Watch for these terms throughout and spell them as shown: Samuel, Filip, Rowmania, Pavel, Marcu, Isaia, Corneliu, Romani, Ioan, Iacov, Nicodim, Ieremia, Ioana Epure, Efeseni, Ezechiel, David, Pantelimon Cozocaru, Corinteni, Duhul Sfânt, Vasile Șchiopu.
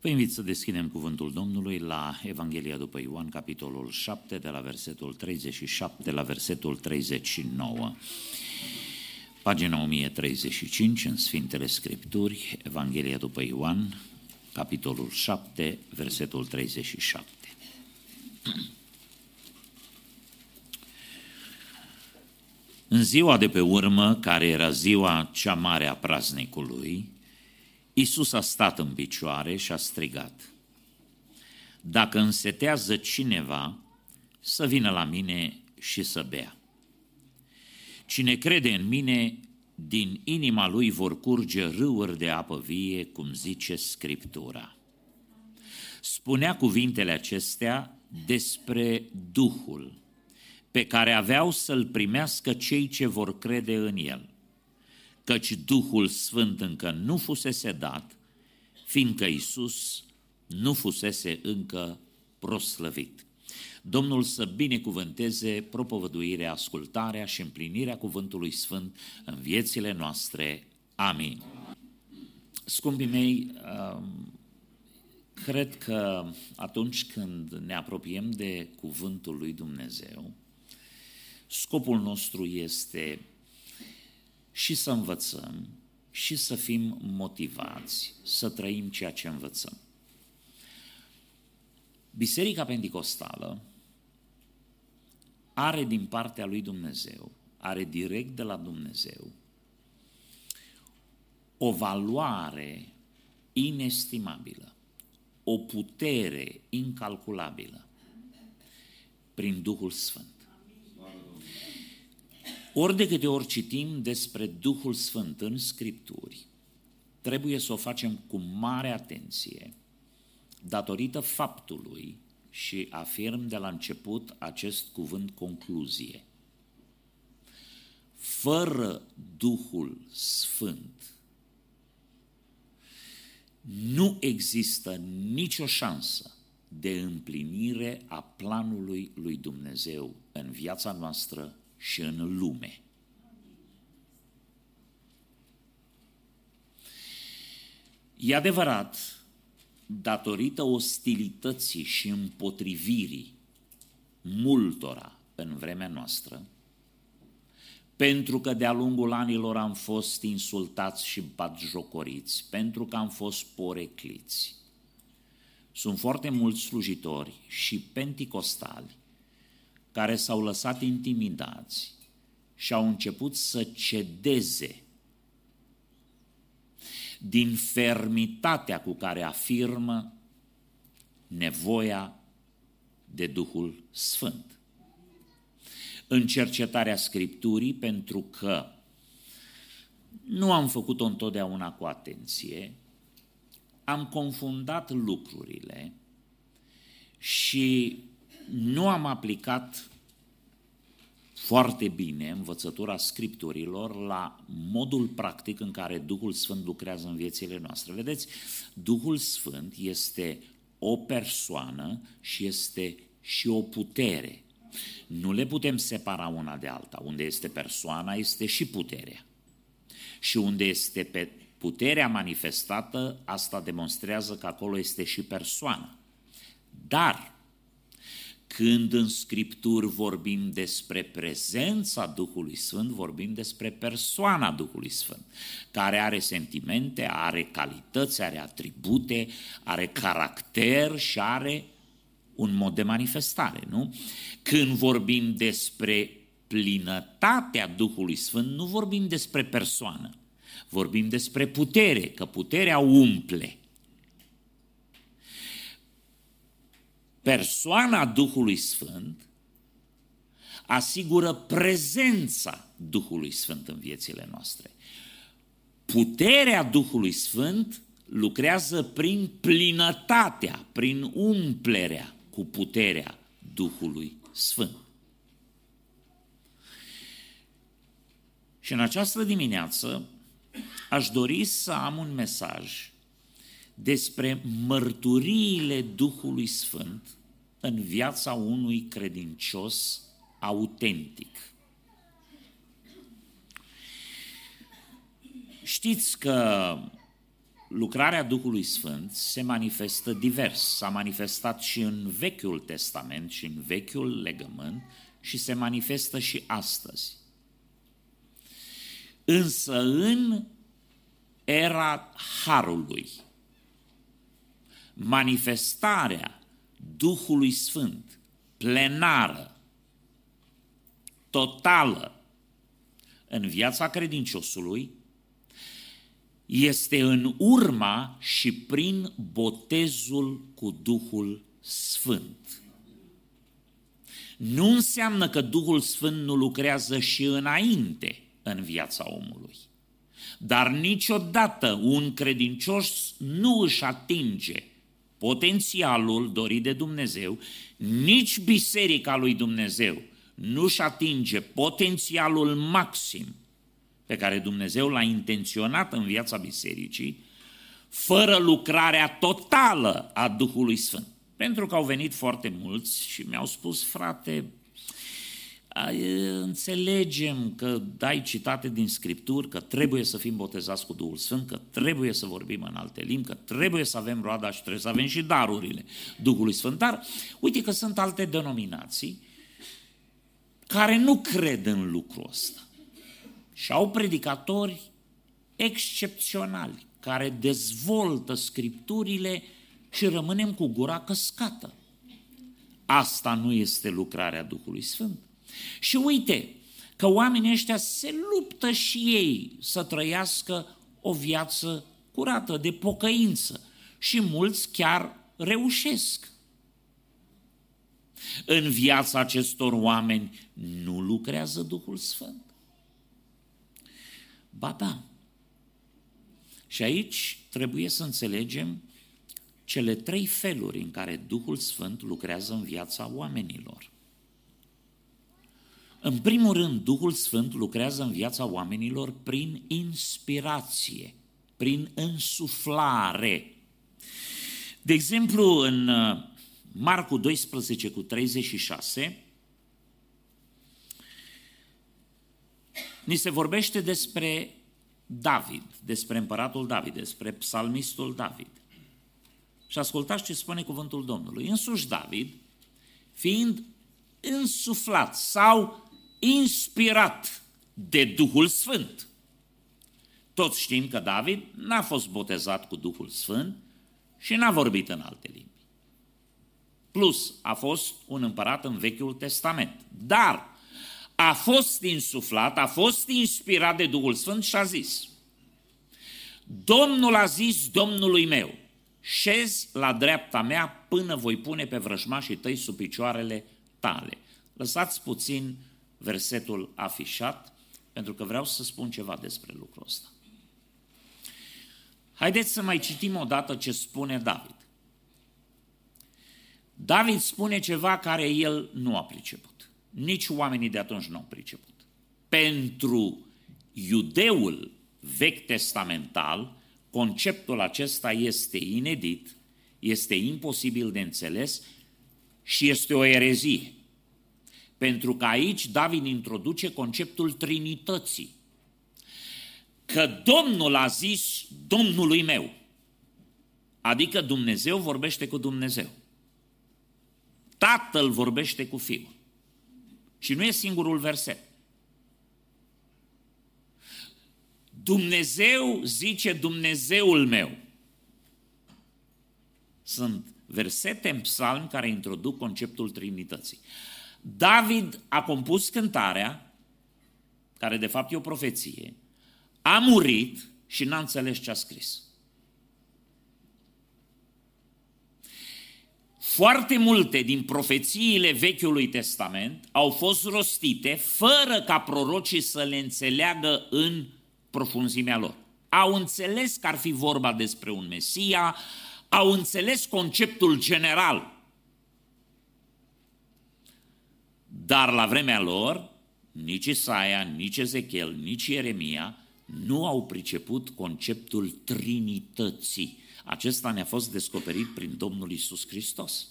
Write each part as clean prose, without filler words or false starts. Vă invit să deschidem cuvântul Domnului la Evanghelia după Ioan, capitolul 7, de la versetul 37 la versetul 39. Pagina 1035 în Sfintele Scripturi, Evanghelia după Ioan, capitolul 7, versetul 37. În ziua de pe urmă, care era ziua cea mare a praznicului, Iisus a stat în picioare și a strigat: „Dacă însetează cineva, să vină la mine și să bea. Cine crede în mine, din inima lui vor curge râuri de apă vie, cum zice Scriptura.” Spunea cuvintele acestea despre Duhul pe care aveau să-l primească cei ce vor crede în el, căci Duhul Sfânt încă nu fusese dat, fiindcă Iisus nu fusese încă proslăvit. Domnul să binecuvânteze propovăduirea, ascultarea și împlinirea cuvântului Sfânt în viețile noastre. Amin. Scumpii mei, cred că atunci când ne apropiem de cuvântul lui Dumnezeu, scopul nostru este și să învățăm, și să fim motivați să trăim ceea ce învățăm. Biserica Pentecostală are din partea lui Dumnezeu, are direct de la Dumnezeu, o valoare inestimabilă, o putere incalculabilă prin Duhul Sfânt. Ori de câte ori citim despre Duhul Sfânt în Scripturi, trebuie să o facem cu mare atenție, datorită faptului, și afirm de la început acest cuvânt concluzie: fără Duhul Sfânt nu există nicio șansă de împlinire a planului lui Dumnezeu în viața noastră și în lume. E adevărat, datorită ostilității și împotrivirii multora în vremea noastră, pentru că de-a lungul anilor am fost insultați și batjocoriți, pentru că am fost porecliți, sunt foarte mulți slujitori și penticostali care s-au lăsat intimidați și au început să cedeze din fermitatea cu care afirmă nevoia de Duhul Sfânt. În cercetarea Scripturii, pentru că nu am făcut-o întotdeauna cu atenție, am confundat lucrurile și nu am aplicat foarte bine învățătura Scripturilor la modul practic în care Duhul Sfânt lucrează în viețile noastre. Vedeți, Duhul Sfânt este o persoană și este și o putere. Nu le putem separa una de alta. Unde este persoana, este și puterea. Și unde este puterea manifestată, asta demonstrează că acolo este și persoana. Dar când în Scripturi vorbim despre prezența Duhului Sfânt, vorbim despre persoana Duhului Sfânt, care are sentimente, are calități, are atribute, are caracter și are un mod de manifestare, nu? Când vorbim despre plinătatea Duhului Sfânt, nu vorbim despre persoană, vorbim despre putere, că puterea umple. Persoana Duhului Sfânt asigură prezența Duhului Sfânt în viețile noastre. Puterea Duhului Sfânt lucrează prin plinătatea, prin umplerea cu puterea Duhului Sfânt. Și în această dimineață aș dori să am un mesaj despre mărturiile Duhului Sfânt în viața unui credincios autentic. Știți că lucrarea Duhului Sfânt se manifestă divers. S-a manifestat și în Vechiul Testament și în Vechiul Legământ și se manifestă și astăzi. Însă în era Harului, manifestarea Duhului Sfânt, plenară, totală, în viața credinciosului, este în urma și prin botezul cu Duhul Sfânt. Nu înseamnă că Duhul Sfânt nu lucrează și înainte în viața omului, dar niciodată un credincios nu își atinge potențialul dorit de Dumnezeu, nici biserica lui Dumnezeu nu își atinge potențialul maxim pe care Dumnezeu l-a intenționat în viața bisericii, fără lucrarea totală a Duhului Sfânt. Pentru că au venit foarte mulți și mi-au spus, frate, înțelegem că dai citate din Scripturi, că trebuie să fim botezați cu Duhul Sfânt, că trebuie să vorbim în alte limbi, că trebuie să avem roada și trebuie să avem și darurile Duhului Sfânt. Dar uite că sunt alte denominații care nu cred în lucrul ăsta. Și au predicatori excepționali care dezvoltă Scripturile și rămânem cu gura căscată. Asta nu este lucrarea Duhului Sfânt. Și uite că oamenii ăștia se luptă și ei să trăiască o viață curată, de pocăință. Și mulți chiar reușesc. În viața acestor oameni nu lucrează Duhul Sfânt. Ba da. Și aici trebuie să înțelegem cele trei feluri în care Duhul Sfânt lucrează în viața oamenilor. În primul rând, Duhul Sfânt lucrează în viața oamenilor prin inspirație, prin însuflare. De exemplu, în Marcu 12:36, ni se vorbește despre David, despre împăratul David, despre psalmistul David. Și ascultați ce spune cuvântul Domnului. Însuși David, fiind însuflat sau inspirat de Duhul Sfânt. Toți știm că David n-a fost botezat cu Duhul Sfânt și n-a vorbit în alte limbi. Plus, a fost un împărat în Vechiul Testament. Dar a fost insuflat, a fost inspirat de Duhul Sfânt și a zis: Domnul a zis Domnului meu, șezi la dreapta mea până voi pune pe vrăjmașii tăi sub picioarele tale. Lăsați puțin versetul afișat, pentru că vreau să spun ceva despre lucrul ăsta. Haideți să mai citim odată ce spune David. David spune ceva care el nu a priceput. Nici oamenii de atunci nu au priceput. Pentru iudeul vechi testamental, conceptul acesta este inedit, este imposibil de înțeles și este o erezie. Pentru că aici David introduce conceptul Trinității. Că Domnul a zis Domnului meu. Adică Dumnezeu vorbește cu Dumnezeu. Tatăl vorbește cu Fiul. Și nu e singurul verset. Dumnezeu zice Dumnezeul meu. Sunt versete în psalm care introduc conceptul Trinității. David a compus cântarea, care de fapt e o profeție, a murit și n-a înțeles ce a scris. Foarte multe din profețiile Vechiului Testament au fost rostite fără ca prorocii să le înțeleagă în profunzimea lor. Au înțeles că ar fi vorba despre un Mesia, au înțeles conceptul general, dar la vremea lor, nici Isaia, nici Ezechiel, nici Ieremia nu au priceput conceptul Trinității. Acesta ne-a fost descoperit prin Domnul Iisus Hristos,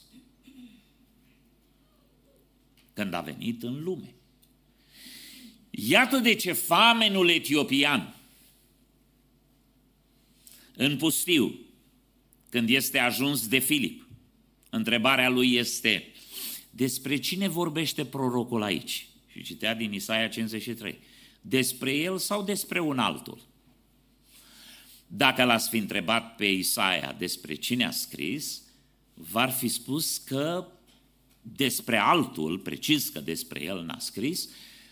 când a venit în lume. Iată de ce famenul etiopian în pustiu, când este ajuns de Filip. Întrebarea lui este, despre cine vorbește prorocul aici? Și citea din Isaia 53. Despre el sau despre un altul? Dacă l-ați fi întrebat pe Isaia despre cine a scris, v-ar fi spus că despre altul, precis că despre el n-a scris,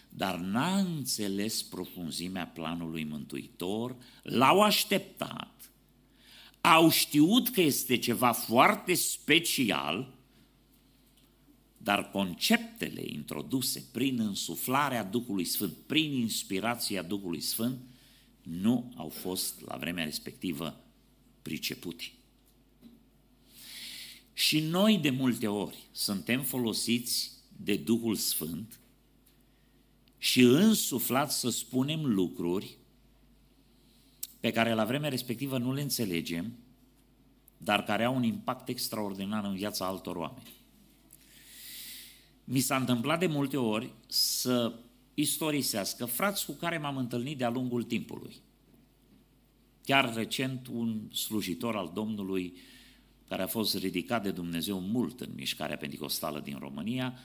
dar n-a înțeles profunzimea planului mântuitor, l-au așteptat, au știut că este ceva foarte special, dar conceptele introduse prin însuflarea Duhului Sfânt, prin inspirația Duhului Sfânt, nu au fost la vremea respectivă priceputi. Și noi de multe ori suntem folosiți de Duhul Sfânt și însuflați să spunem lucruri pe care la vremea respectivă nu le înțelegem, dar care au un impact extraordinar în viața altor oameni. Mi s-a întâmplat de multe ori să istorisească frați cu care m-am întâlnit de-a lungul timpului. Chiar recent un slujitor al Domnului care a fost ridicat de Dumnezeu mult în mișcarea penticostală din România,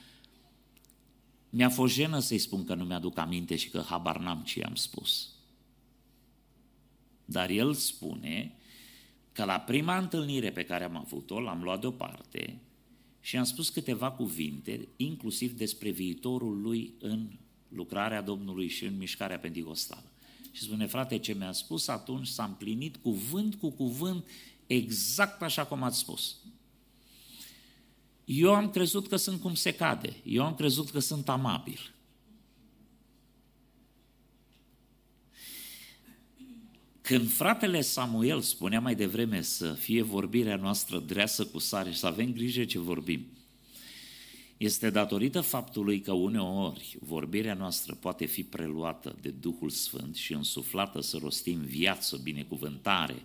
mi-a fost jenă să-i spun că nu mi-aduc aminte și că habar n-am ce i-am spus. Dar el spune că la prima întâlnire pe care am avut-o, l-am luat deoparte și am spus câteva cuvinte, inclusiv despre viitorul lui în lucrarea Domnului și în mișcarea penticostală. Și spune, frate, ce mi-a spus atunci s-a împlinit cuvânt cu cuvânt, exact așa cum ați spus. Eu am crezut că sunt cum se cade, eu am crezut că sunt amabil. Când fratele Samuel spunea mai devreme să fie vorbirea noastră dreasă cu sare și să avem grijă ce vorbim, este datorită faptului că uneori vorbirea noastră poate fi preluată de Duhul Sfânt și însuflată să rostim viață, binecuvântare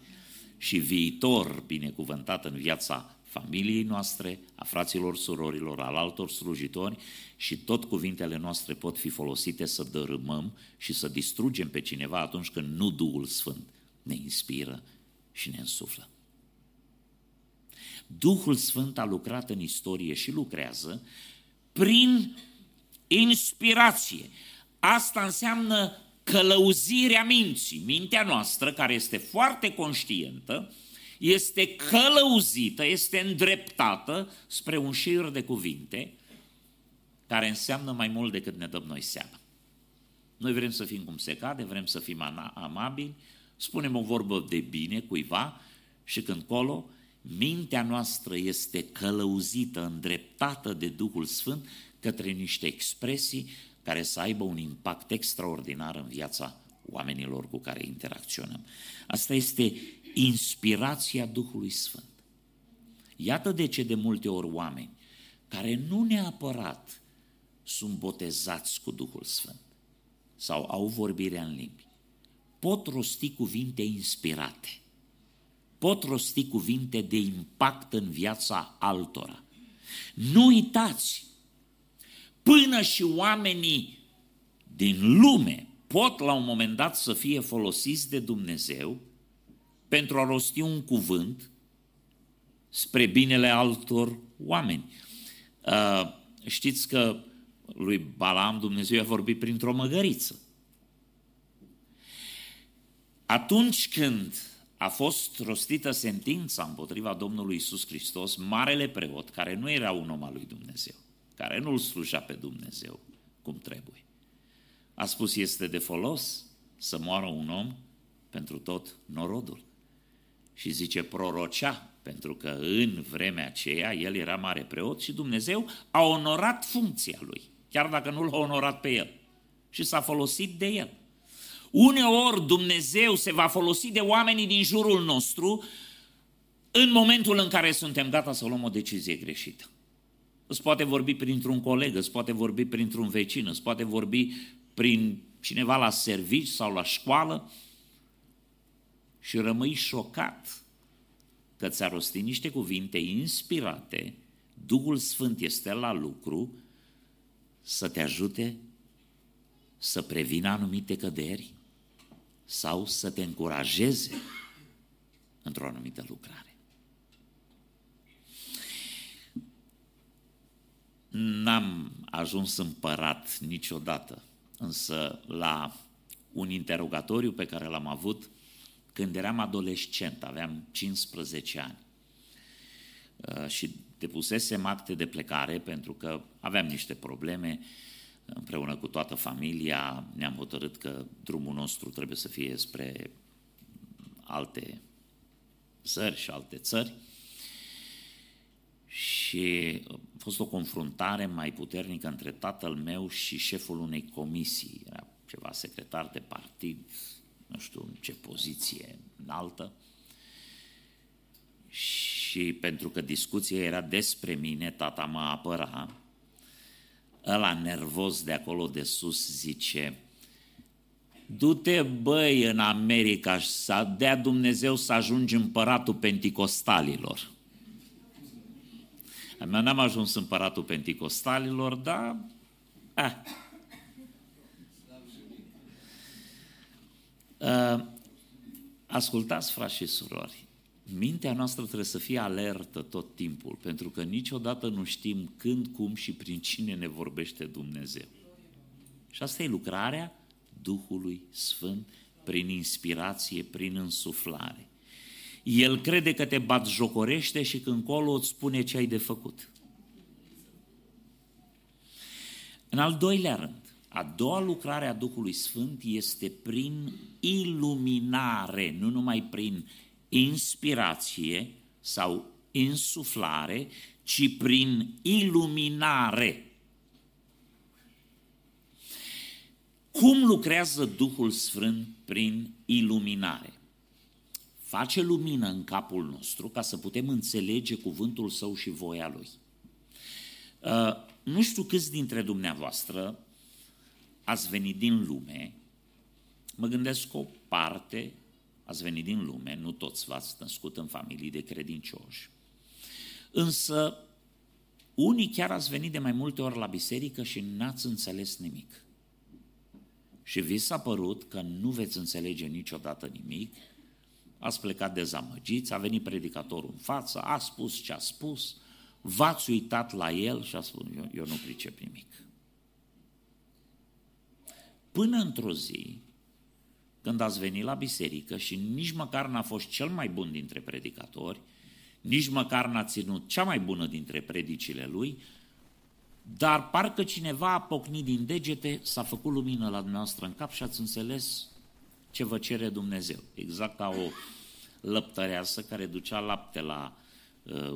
și viitor binecuvântat în viața familiei noastre, a fraților, surorilor, al altor slujitori și tot cuvintele noastre pot fi folosite să dărâmăm și să distrugem pe cineva atunci când nu Duhul Sfânt ne inspiră și ne însuflă. Duhul Sfânt a lucrat în istorie și lucrează prin inspirație. Asta înseamnă călăuzirea minții. Mintea noastră, care este foarte conștientă, este călăuzită, este îndreptată spre un șir de cuvinte care înseamnă mai mult decât ne dăm noi seama. Noi vrem să fim cum se cade, vrem să fim amabili, spunem o vorbă de bine cuiva și când colo, mintea noastră este călăuzită, îndreptată de Duhul Sfânt către niște expresii care să aibă un impact extraordinar în viața oamenilor cu care interacționăm. Asta este inspirația Duhului Sfânt. Iată de ce de multe ori oameni care nu neapărat sunt botezați cu Duhul Sfânt sau au vorbirea în limbi, pot rosti cuvinte inspirate, pot rosti cuvinte de impact în viața altora. Nu uitați, până și oamenii din lume pot la un moment dat să fie folosiți de Dumnezeu pentru a rosti un cuvânt spre binele altor oameni. Știți că lui Balaam Dumnezeu i-a vorbit printr-o măgăriță. Atunci când a fost rostită sentința împotriva Domnului Iisus Hristos, marele preot, care nu era un om al lui Dumnezeu, care nu îl slujea pe Dumnezeu cum trebuie, a spus, este de folos să moară un om pentru tot norodul. Și zice, prorocea, pentru că în vremea aceea el era mare preot și Dumnezeu a onorat funcția lui, chiar dacă nu l-a onorat pe el. Și s-a folosit de el. Uneori Dumnezeu se va folosi de oamenii din jurul nostru în momentul în care suntem gata să luăm o decizie greșită. Îți poate vorbi printr-un coleg, îți poate vorbi printr-un vecin, îți poate vorbi prin cineva la serviciu sau la școală și rămâi șocat că ți-a rostit niște cuvinte inspirate, Duhul Sfânt este la lucru să te ajute să prevină anumite căderi sau să te încurajeze într-o anumită lucrare. N-am ajuns împărat niciodată, însă la un interogatoriu pe care l-am avut când eram adolescent, aveam 15 ani și depusesem acte de plecare pentru că aveam niște probleme împreună cu toată familia, ne-am hotărât că drumul nostru trebuie să fie spre alte țări și alte țări. Și a fost o confruntare mai puternică între tatăl meu și șeful unei comisii. Era ceva secretar de partid, nu știu ce poziție înaltă. Și pentru că discuția era despre mine, tata mă apăra. Ăla nervos de acolo de sus zice: du-te băi în America și să dea Dumnezeu să ajungi împăratul penticostalilor. N-am ajuns împăratul penticostalilor, dar... Ascultați, frați și surori, mintea noastră trebuie să fie alertă tot timpul, pentru că niciodată nu știm când, cum și prin cine ne vorbește Dumnezeu. Și asta e lucrarea Duhului Sfânt prin inspirație, prin însuflare. El crede că te batjocorește și când colo îți spune ce ai de făcut. În al doilea rând, a doua lucrare a Duhului Sfânt este prin iluminare, nu numai prin inspirație sau insuflare, ci prin iluminare. Cum lucrează Duhul Sfânt prin iluminare? Face lumină în capul nostru ca să putem înțelege cuvântul Său și voia Lui. Nu știu câți dintre dumneavoastră ați venit din lume, mă gândesc o parte, ați venit din lume, nu toți v-ați născut în familii de credincioși, însă unii chiar ați venit de mai multe ori la biserică și n-ați înțeles nimic. Și vi s-a părut că nu veți înțelege niciodată nimic, ați plecat dezamăgiți, a venit predicatorul în față, a spus ce a spus, v-ați uitat la el și a spus: eu nu pricep nimic. Până într-o zi, când ați venit la biserică și nici măcar n-a fost cel mai bun dintre predicatori, nici măcar n-a ținut cea mai bună dintre predicile lui, dar parcă cineva a pocnit din degete, s-a făcut lumină la dumneavoastră în cap și ați înțeles ce vă cere Dumnezeu. Exact ca o lăptăreasă care ducea lapte la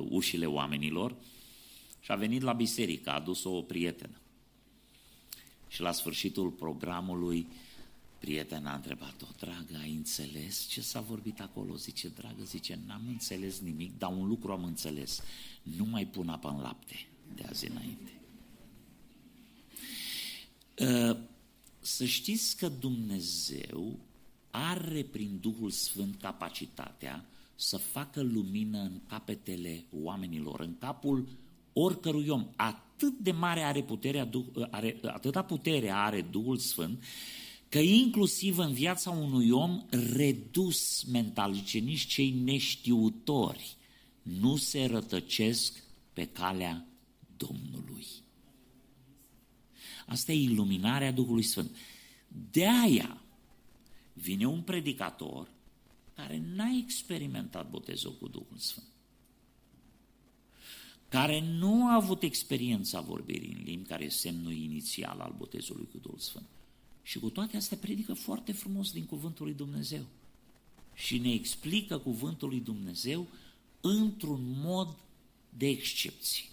ușile oamenilor și a venit la biserică, a adus-o o prietenă. Și la sfârșitul programului, prietena a întrebat-o: dragă, ai înțeles ce s-a vorbit acolo? Zice: dragă, zice, n-am înțeles nimic, dar un lucru am înțeles, nu mai pun apă în lapte de azi înainte. Să știți că Dumnezeu are prin Duhul Sfânt capacitatea să facă lumină în capetele oamenilor, în capul oricărui om. Atât de mare are puterea, atâta putere are Duhul Sfânt, că inclusiv în viața unui om redus mental, zice, nici cei neștiutori nu se rătăcesc pe calea Domnului. Asta e iluminarea Duhului Sfânt. De aia vine un predicator care n-a experimentat botezul cu Duhul Sfânt, care nu a avut experiența vorbirii în limbi, care e semnul inițial al botezului cu Duhul Sfânt. Și cu toate astea predică foarte frumos din cuvântul lui Dumnezeu și ne explică cuvântul lui Dumnezeu într-un mod de excepție.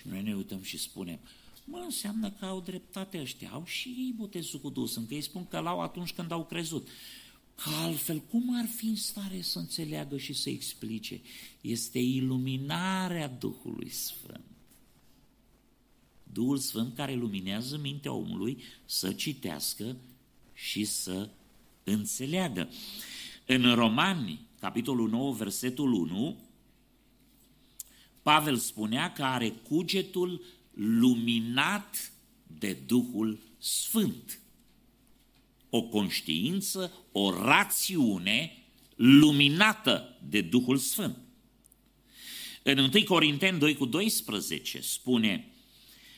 Și noi ne uităm și spunem: mă, înseamnă că au dreptate ăștia, au și ei botezul cu Duhul Sfânt, că ei spun că l-au atunci când au crezut. Că altfel, cum ar fi în stare să înțeleagă și să explice? Este iluminarea Duhului Sfânt. Duhul Sfânt care luminează mintea omului să citească și să înțeleagă. În Romani, capitolul 9, versetul 1, Pavel spunea că are cugetul luminat de Duhul Sfânt. O conștiință, o rațiune luminată de Duhul Sfânt. În 1 Corinteni 2:12 spune: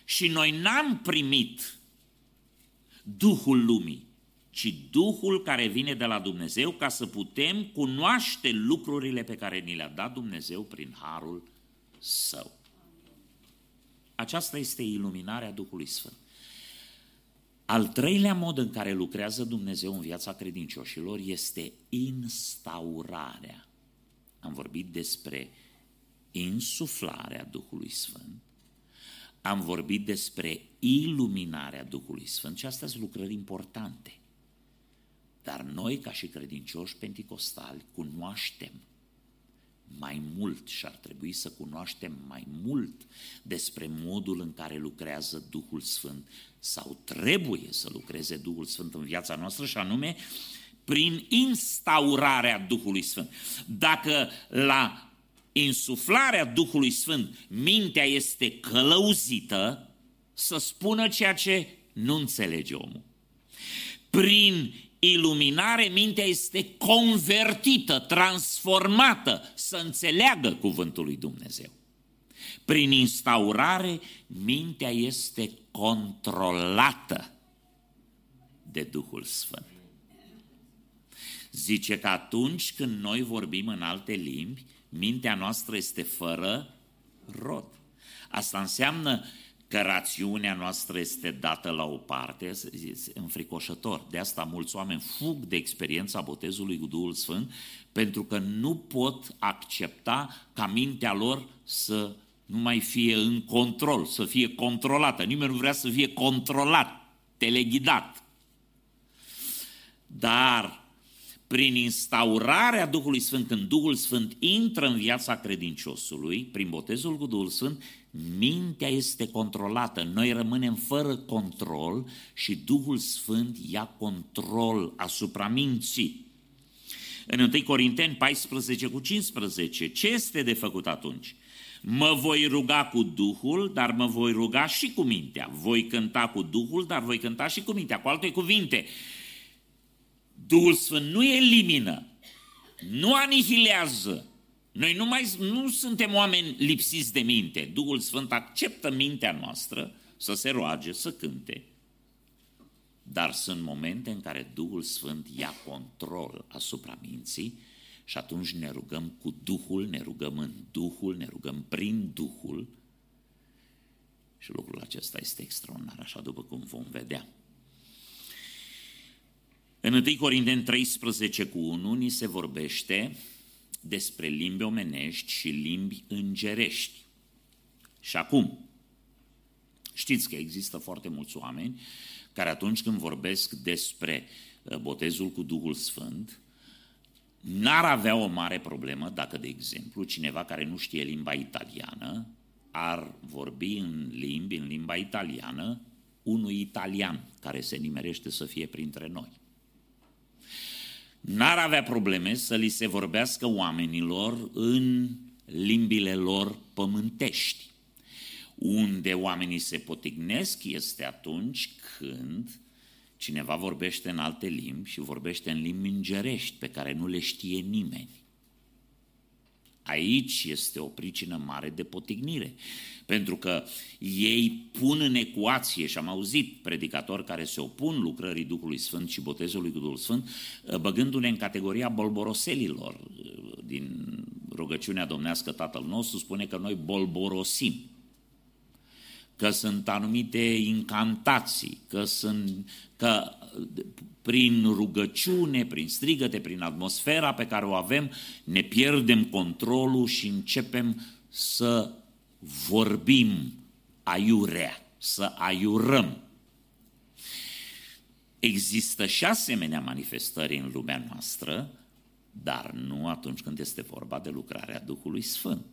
și noi n-am primit Duhul lumii, ci Duhul care vine de la Dumnezeu, ca să putem cunoaște lucrurile pe care ni le-a dat Dumnezeu prin harul Său. Aceasta este iluminarea Duhului Sfânt. Al treilea mod în care lucrează Dumnezeu în viața credincioșilor este instaurarea. Am vorbit despre insuflarea Duhului Sfânt, am vorbit despre iluminarea Duhului Sfânt și astea sunt lucrări importante. Dar noi, ca și credincioși penticostali, cunoaștem mai mult și ar trebui să cunoaștem mai mult despre modul în care lucrează Duhul Sfânt sau trebuie să lucreze Duhul Sfânt în viața noastră, și anume prin instaurarea Duhului Sfânt. Dacă la insuflarea Duhului Sfânt mintea este călăuzită să spună ceea ce nu înțelege omul, prin iluminare mintea este convertită, transformată, să înțeleagă cuvântul lui Dumnezeu. Prin instaurare, mintea este controlată de Duhul Sfânt. Zice că atunci când noi vorbim în alte limbi, mintea noastră este fără rod. Asta înseamnă că rațiunea noastră este dată la o parte, este înfricoșător. De asta mulți oameni fug de experiența botezului cu Duhul Sfânt, pentru că nu pot accepta ca mintea lor să nu mai fie în control, să fie controlată. Nimeni nu vrea să fie controlat, teleghidat. Dar prin instaurarea Duhului Sfânt, când Duhul Sfânt intră în viața credinciosului, prin botezul cu Duhul Sfânt, mintea este controlată. Noi rămânem fără control și Duhul Sfânt ia control asupra minții. În 1 Corinteni 14:15, ce este de făcut atunci? Mă voi ruga cu Duhul, dar mă voi ruga și cu mintea. Voi cânta cu Duhul, dar voi cânta și cu mintea. Cu alte cuvinte, Duhul Sfânt nu elimină, nu anihilează. Noi nu suntem oameni lipsiți de minte. Duhul Sfânt acceptă mintea noastră să se roage, să cânte. Dar sunt momente în care Duhul Sfânt ia control asupra minții și atunci ne rugăm cu Duhul, ne rugăm în Duhul, ne rugăm prin Duhul. Și lucrul acesta este extraordinar, așa după cum vom vedea. În 1 Corinteni 13:1 ni se vorbește despre limbi omenești și limbi îngerești. Și acum, știți că există foarte mulți oameni care atunci când vorbesc despre botezul cu Duhul Sfânt, n-ar avea o mare problemă dacă, de exemplu, cineva care nu știe limba italiană ar vorbi în limba italiană, unui italian care se nimerește să fie printre noi. N-ar avea probleme să li se vorbească oamenilor în limbile lor pământești. Unde oamenii se potignesc este atunci când cineva vorbește în alte limbi și vorbește în limbi îngerești pe care nu le știe nimeni. Aici este o pricină mare de potignire, pentru că ei pun în ecuație, și am auzit predicatori care se opun lucrării Duhului Sfânt și botezului cu Duhul Sfânt, băgându-ne în categoria bolboroselilor. Din rugăciunea domnească Tatăl nostru spune că noi bolborosim, că sunt anumite incantații, că prin rugăciune, prin strigăte, prin atmosfera pe care o avem, ne pierdem controlul și începem să vorbim aiurea, să aiurăm. Există și asemenea manifestări în lumea noastră, dar nu atunci când este vorba de lucrarea Duhului Sfânt.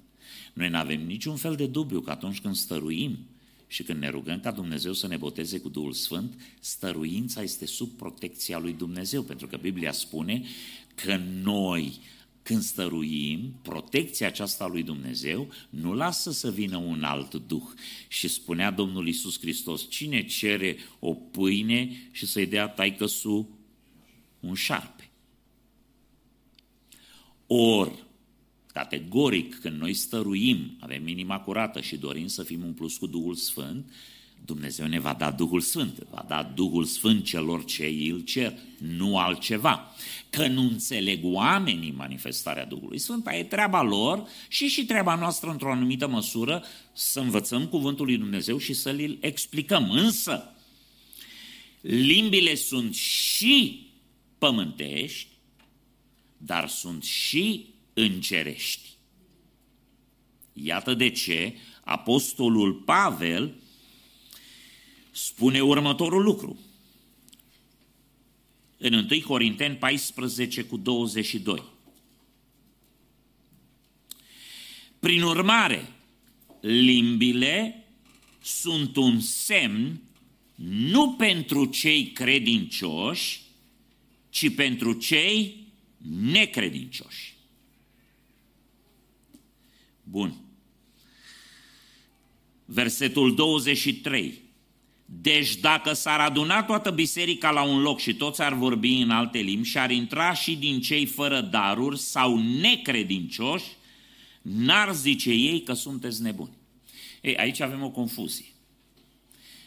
Noi nu avem niciun fel de dubiu că atunci când stăruim și când ne rugăm ca Dumnezeu să ne boteze cu Duhul Sfânt, stăruința este sub protecția lui Dumnezeu, pentru că Biblia spune că noi, când stăruim, protecția aceasta lui Dumnezeu nu lasă să vină un alt duh. Și spunea Domnul Iisus Hristos: cine cere o pâine și să-i dea taică-su un șarpe? Or, categoric, când noi stăruim, avem inima curată și dorim să fim umpluți cu Duhul Sfânt, Dumnezeu ne va da Duhul Sfânt, va da Duhul Sfânt celor ce îl cer, nu altceva. Că nu înțeleg oamenii manifestarea Duhului Sfânt, aia e treaba lor și treaba noastră într-o anumită măsură să învățăm cuvântul lui Dumnezeu și să îl explicăm. Însă, limbile sunt și pământești, dar sunt și îngerești. Iată de ce apostolul Pavel spune următorul lucru. În 1 Corinteni 14:22. Prin urmare, limbile sunt un semn nu pentru cei credincioși, ci pentru cei necredincioși. Bun. Versetul 23. Deci dacă s-ar aduna toată biserica la un loc și toți ar vorbi în alte limbi și ar intra și din cei fără daruri sau necredincioși, n-ar zice ei că sunteți nebuni. Ei, aici avem o confuzie.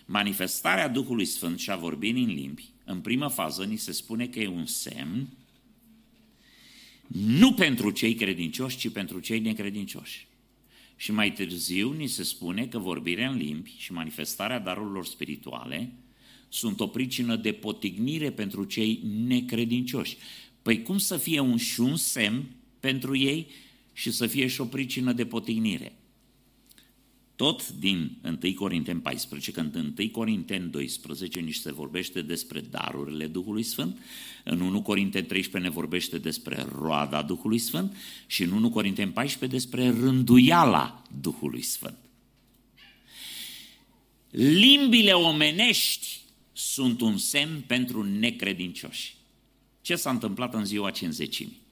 Manifestarea Duhului Sfânt și a vorbirii în limbi, în prima fază ni se spune că e un semn nu pentru cei credincioși, ci pentru cei necredincioși. Și mai târziu ni se spune că vorbirea în limbi și manifestarea darurilor spirituale sunt o pricină de potignire pentru cei necredincioși. Păi cum să fie un semn pentru ei și să fie și o pricină de potignire? Tot din 1 Corinteni 14, când în 1 Corinteni 12 ni se vorbește despre darurile Duhului Sfânt, în 1 Corinteni 13 ne vorbește despre roada Duhului Sfânt și în 1 Corinteni 14 despre rânduiala Duhului Sfânt. Limbile omenești sunt un semn pentru necredincioși. Ce s-a întâmplat în ziua Cincizecimii?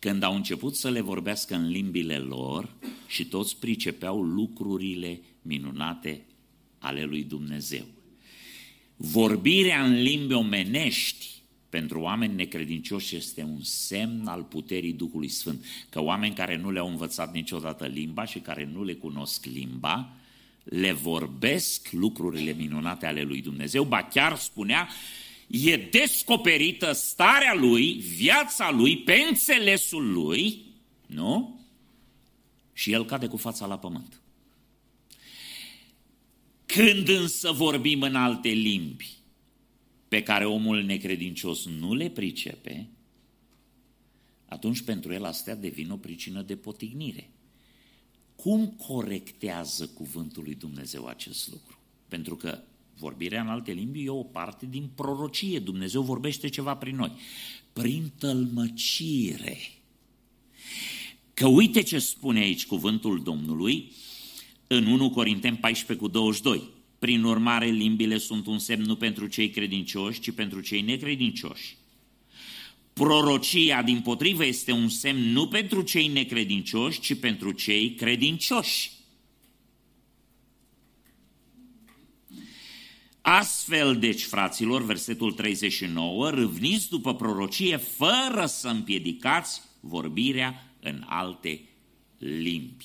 Când au început să le vorbească în limbile lor și toți pricepeau lucrurile minunate ale lui Dumnezeu. Vorbirea în limbi omenești pentru oameni necredincioși este un semn al puterii Duhului Sfânt. Că oameni care nu le-au învățat niciodată limba și care nu le cunosc limba, le vorbesc lucrurile minunate ale lui Dumnezeu. Ba chiar spunea, e descoperită starea lui, viața lui, pe înțelesul lui, nu? Și el cade cu fața la pământ. Când însă vorbim în alte limbi pe care omul necredincios nu le pricepe, atunci pentru el astea devin o pricină de potignire. Cum corectează cuvântul lui Dumnezeu acest lucru? Pentru că vorbirea în alte limbi e o parte din prorocie. Dumnezeu vorbește ceva prin noi. Prin tălmăcire. Că uite ce spune aici cuvântul Domnului în 1 Corinteni 14:22. Prin urmare, limbile sunt un semn nu pentru cei credincioși, ci pentru cei necredincioși. Prorocia, dimpotrivă, este un semn nu pentru cei necredincioși, ci pentru cei credincioși. Astfel, deci, fraților, versetul 39, râvniți după prorocie fără să împiedicați vorbirea în alte limbi.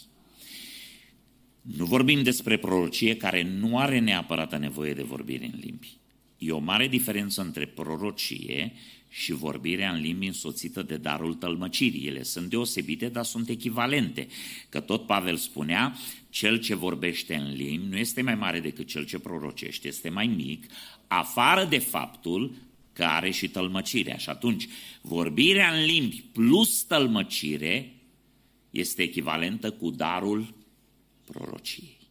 Nu vorbim despre prorocie care nu are neapărat nevoie de vorbire în limbi. E o mare diferență între prorocie și vorbirea în limbi însoțită de darul tălmăcirii. Ele sunt deosebite, dar sunt echivalente. Că tot Pavel spunea, cel ce vorbește în limbi nu este mai mare decât cel ce prorocește, este mai mic, afară de faptul că are și tălmăcirea. Și atunci, vorbirea în limbi plus tălmăcire este echivalentă cu darul prorociei.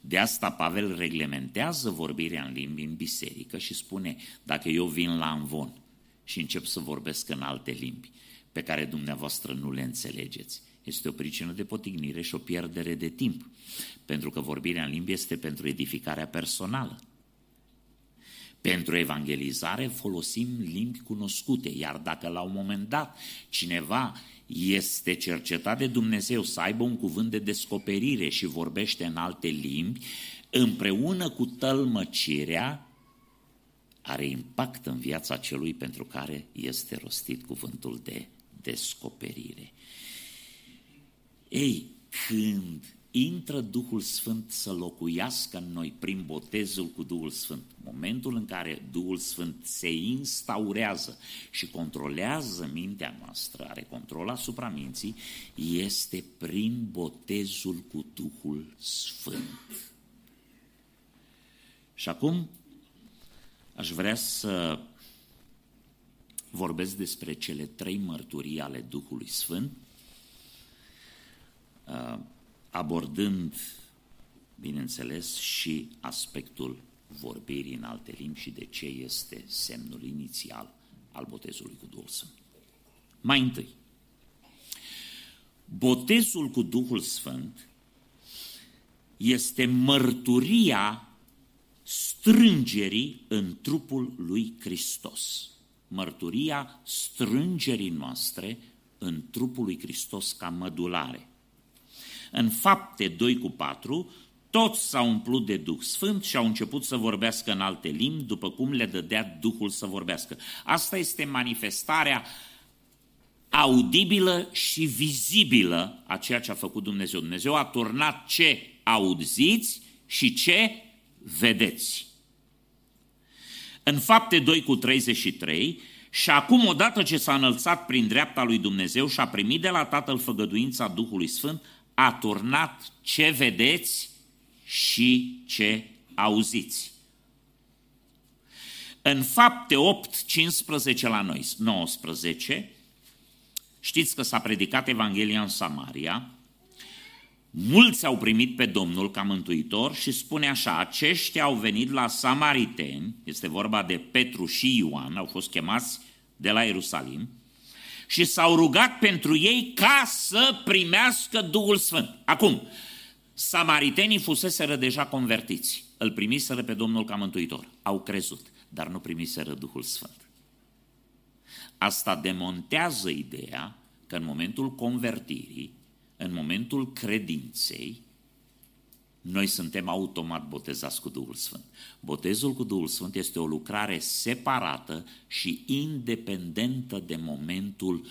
De asta Pavel reglementează vorbirea în limbi în biserică și spune, dacă eu vin la amvon și încep să vorbesc în alte limbi pe care dumneavoastră nu le înțelegeți, este o pricină de potignire și o pierdere de timp, pentru că vorbirea în limbi este pentru edificarea personală. Pentru evangelizare folosim limbi cunoscute, iar dacă la un moment dat cineva este cercetat de Dumnezeu să aibă un cuvânt de descoperire și vorbește în alte limbi, împreună cu tălmăcirea, are impact în viața celui pentru care este rostit cuvântul de descoperire. Ei, când intră Duhul Sfânt să locuiască în noi prin botezul cu Duhul Sfânt, momentul în care Duhul Sfânt se instaurează și controlează mintea noastră, are control asupra minții, este prin botezul cu Duhul Sfânt. Și acum aș vrea să vorbesc despre cele trei mărturii ale Duhului Sfânt, abordând, bineînțeles, și aspectul vorbirii în alte limbi și de ce este semnul inițial al botezului cu Duhul Sfânt. Mai întâi, botezul cu Duhul Sfânt este mărturia strângerii în trupul lui Hristos. Mărturia strângerii noastre în trupul lui Hristos ca mădulare. În Fapte 2:4, toți s-au umplut de Duh Sfânt și au început să vorbească în alte limbi, după cum le dădea Duhul să vorbească. Asta este manifestarea audibilă și vizibilă a ceea ce a făcut Dumnezeu. Dumnezeu a turnat ce auziți și ce vedeți. În Fapte 2:33, și acum, odată ce s-a înălțat prin dreapta lui Dumnezeu și a primit de la Tatăl făgăduința Duhului Sfânt, a turnat ce vedeți și ce auziți. În Fapte 8:15-19, știți că s-a predicat Evanghelia în Samaria, mulți au primit pe Domnul ca mântuitor și spune așa, aceștia au venit la samariteni, este vorba de Petru și Ioan, au fost chemați de la Ierusalim, și s-au rugat pentru ei ca să primească Duhul Sfânt. Acum, samaritenii fuseseră deja convertiți, îl primiseră pe Domnul ca mântuitor, au crezut, dar nu primiseră Duhul Sfânt. Asta demontează ideea că în momentul convertirii, în momentul credinței, noi suntem automat botezați cu Duhul Sfânt. Botezul cu Duhul Sfânt este o lucrare separată și independentă de momentul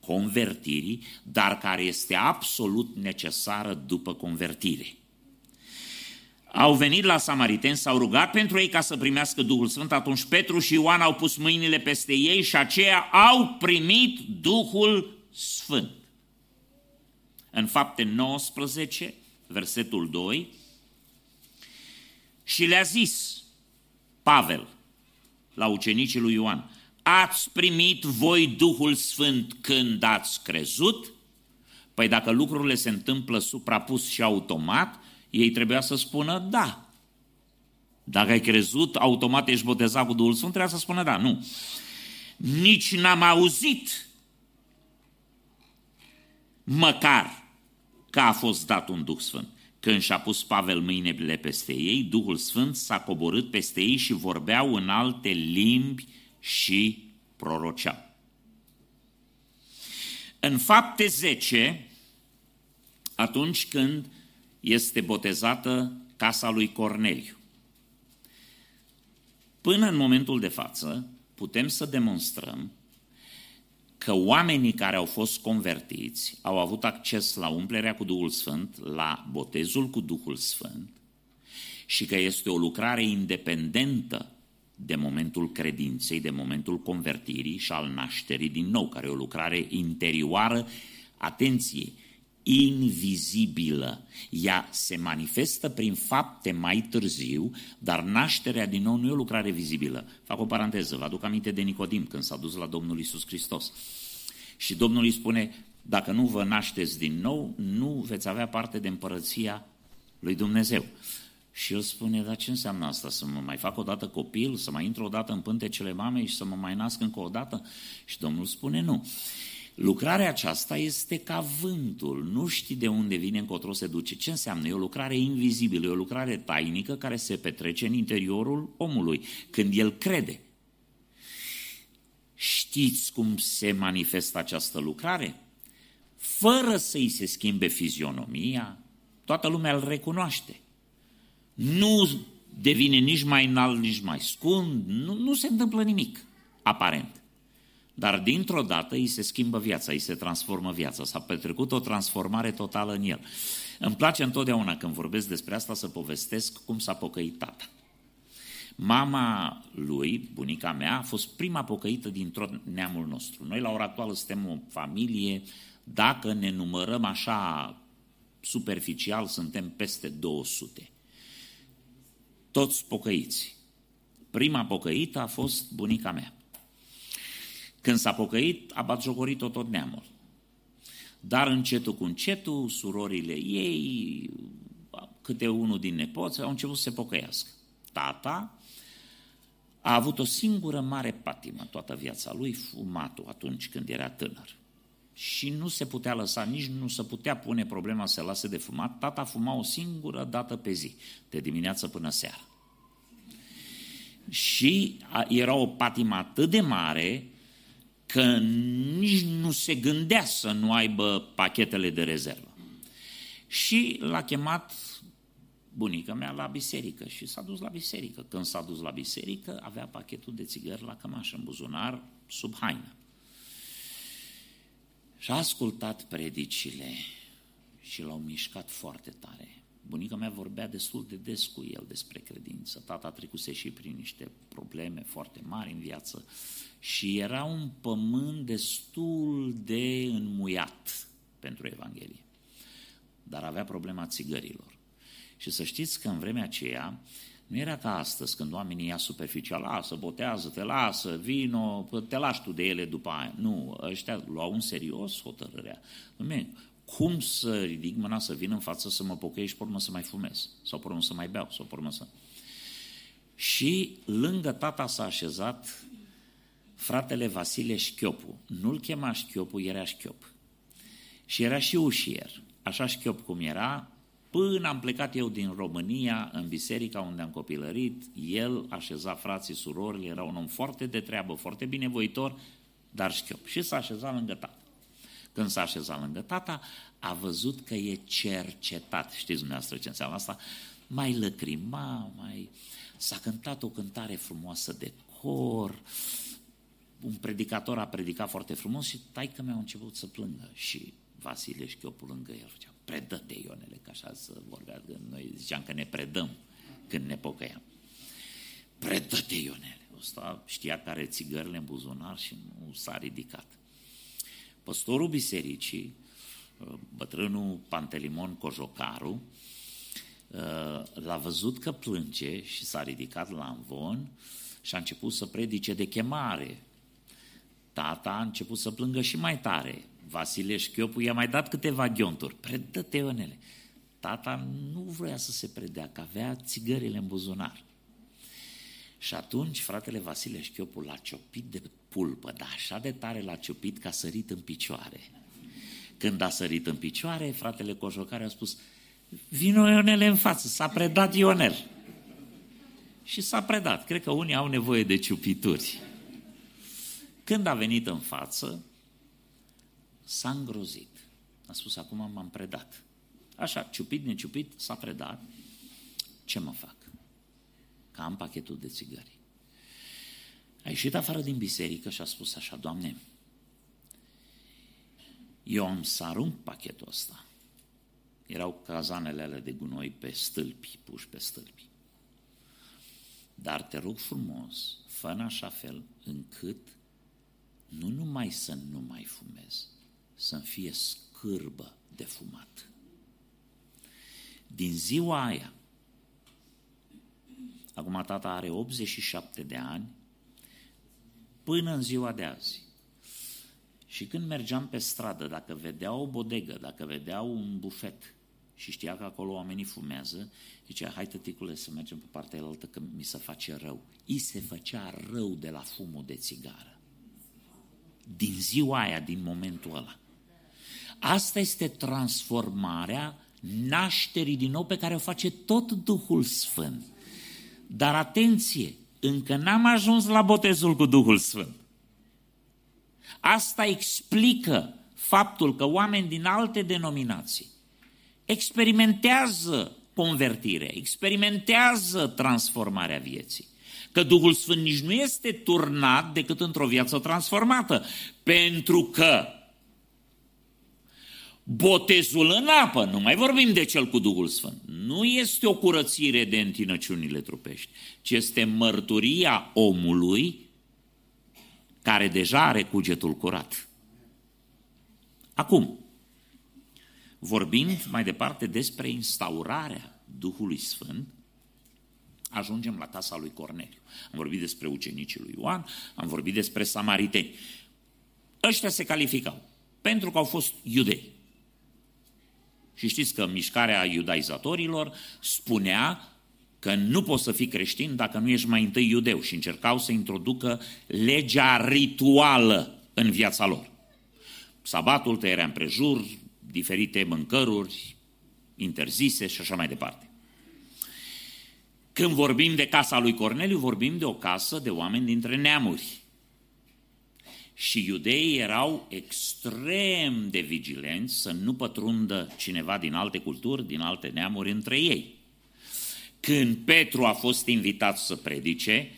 convertirii, dar care este absolut necesară după convertire. Au venit la samariteni, s-au rugat pentru ei ca să primească Duhul Sfânt, atunci Petru și Ioan au pus mâinile peste ei și aceia au primit Duhul Sfânt. În Fapte 19, versetul 2, și le-a zis Pavel la ucenicii lui Ioan, ați primit voi Duhul Sfânt când ați crezut? Păi dacă lucrurile se întâmplă suprapus și automat, ei trebuia să spună da. Dacă ai crezut, automat ești botezat cu Duhul Sfânt, trebuia să spună da, nu. Nici n-am auzit măcar că a fost dat un Duh Sfânt. Când și-a pus Pavel mâinile peste ei, Duhul Sfânt s-a coborât peste ei și vorbeau în alte limbi și proroceau. În Fapte 10, atunci când este botezată casa lui Corneliu, până în momentul de față putem să demonstrăm că oamenii care au fost convertiți au avut acces la umplerea cu Duhul Sfânt, la botezul cu Duhul Sfânt și că este o lucrare independentă de momentul credinței, de momentul convertirii și al nașterii din nou, care e o lucrare interioară, atenție, invizibilă. Ea se manifestă prin fapte mai târziu, dar nașterea din nou nu e o lucrare vizibilă. Fac o paranteză, vă aduc aminte de Nicodim când s-a dus la Domnul Iisus Hristos. Și Domnul îi spune, dacă nu vă nașteți din nou, nu veți avea parte de împărăția lui Dumnezeu. Și el spune, dar ce înseamnă asta? Să mă mai fac odată copil? Să mai intru odată în pântecele mamei și să mă mai nasc încă o dată? Și Domnul spune, nu. Lucrarea aceasta este ca vântul, nu știi de unde vine, încotro se duce. Ce înseamnă? E o lucrare invizibilă, e o lucrare tainică care se petrece în interiorul omului, când el crede. Știți cum se manifestă această lucrare? Fără să îi se schimbe fizionomia, toată lumea îl recunoaște. Nu devine nici mai înalt, nici mai scund, nu se întâmplă nimic, aparent. Dar dintr-o dată îi se schimbă viața, îi se transformă viața, s-a petrecut o transformare totală în el. Îmi place întotdeauna când vorbesc despre asta să povestesc cum s-a pocăit tata. Mama lui, bunica mea, a fost prima pocăită din tot neamul nostru. Noi la ora actuală suntem o familie, dacă ne numărăm așa superficial, suntem peste 200. Toți pocăiți. Prima pocăită a fost bunica mea. Când s-a pocăit, a batjocorit-o tot neamul. Dar încetul cu încetul, surorile ei, câte unul din nepoți, au început să se pocăiască. Tata a avut o singură mare patimă toată viața lui, fumatul atunci când era tânăr. Și nu se putea lăsa, nici nu se putea pune problema să se lase de fumat. Tata fuma o singură dată pe zi, de dimineață până seara. Și era o patimă atât de mare că nici nu se gândea să nu aibă pachetele de rezervă. Și l-a chemat bunica mea la biserică și s-a dus la biserică. Când s-a dus la biserică, avea pachetul de țigări la cămașă, în buzunar, sub haină. Și a ascultat predicile și l-au mișcat foarte tare. Bunica mea vorbea destul de des cu el despre credință. Tata trecuse și prin niște probleme foarte mari în viață și era un pământ destul de înmuiat pentru Evanghelie. Dar avea problema țigărilor. Și să știți că în vremea aceea nu era ca astăzi, când oamenii ia superficial, lasă, botează, te lasă, vino, te lași tu de ele după aia. Nu, ăștia luau în serios hotărârea. Cum să ridic mâna să vin în față să mă pocăiesc și pe urmă să mai fumez? Sau pe urmă să mai beau? Sau pe urmă să... Și lângă tata s-a așezat fratele Vasile Șchiopu. Nu-l chema Șchiopu, era Șchiop. Și era și ușier. Așa Șchiop cum era, până am plecat eu din România, în biserica unde am copilărit, el așeza frații, surorile, era un om foarte de treabă, foarte binevoitor, dar șchiop. Și s-a așezat lângă tata. Când s-a așezat lângă tata, a văzut că e cercetat. Știți dumneavoastră ce înseamnă asta? Mai lăcrima, mai... S-a cântat o cântare frumoasă de cor, un predicator a predicat foarte frumos și taică-mea a început să plângă și Vasile Șchiopu lângă el făcea, predă-te, Ionele, că așa se vorbea, că noi ziceam că ne predăm când ne pocăiam. Predă-te, Ionele! Ăsta știa că are țigările în buzunar și nu s-a ridicat. Păstorul bisericii, bătrânul Pantelimon Cozocaru, l-a văzut că plânge și s-a ridicat la amvon și a început să predice de chemare. Tata a început să plângă și mai tare. Vasile Șchiopu i-a mai dat câteva ghionturi. Predă-te, Ionele! Tata nu vrea să se predea, că avea țigările în buzunar. Și atunci fratele Vasile Șchiopu l-a ciopit de pulpă, dar așa de tare l-a ciopit că a sărit în picioare. Când a sărit în picioare, fratele Coșocare a spus, vino Ionele în față, s-a predat Ionel. Și s-a predat. Cred că unii au nevoie de ciupituri. Când a venit în față, s-a îngrozit. A spus, acum m-am predat. Așa, ciupit, neciupit, s-a predat. Ce mă fac? Că am pachetul de țigări. A ieșit afară din biserică și a spus așa, Doamne, eu am să arunc pachetul ăsta. Erau cazanele alea de gunoi pe stâlpi, puși pe stâlpi. Dar te rog frumos, fă în așa fel încât nu numai să nu mai fumez, să-mi fie scârbă de fumat. Din ziua aia, acum tata are 87 de ani, până în ziua de azi. Și când mergeam pe stradă, dacă vedea o bodegă, dacă vedea un bufet și știa că acolo oamenii fumează, zicea, hai tăticule să mergem pe partea cealaltă că mi se face rău. I se făcea rău de la fumul de țigară. Din ziua aia, din momentul ăla. Asta este transformarea nașterii din nou pe care o face tot Duhul Sfânt. Dar atenție, încă n-am ajuns la botezul cu Duhul Sfânt. Asta explică faptul că oameni din alte denominații experimentează convertirea, experimentează transformarea vieții. că Duhul Sfânt nici nu este turnat decât într-o viață transformată. Pentru că botezul în apă, nu mai vorbim de cel cu Duhul Sfânt, nu este o curățire de întinăciunile trupești, ci este mărturia omului care deja are cugetul curat. Acum, vorbind mai departe despre instaurarea Duhului Sfânt, ajungem la casa lui Corneliu. Am vorbit despre ucenicii lui Ioan, am vorbit despre samariteni. Ăștia se calificau pentru că au fost iudei. Și știți că mișcarea iudaizatorilor spunea că nu poți să fii creștin dacă nu ești mai întâi iudeu și încercau să introducă legea rituală în viața lor. Sabatul, tăierea împrejur, diferite mâncăruri interzise și așa mai departe. Când vorbim de casa lui Corneliu, vorbim de o casă de oameni dintre neamuri. Și iudeii erau extrem de vigilenți să nu pătrundă cineva din alte culturi, din alte neamuri între ei. Când Petru a fost invitat să predice,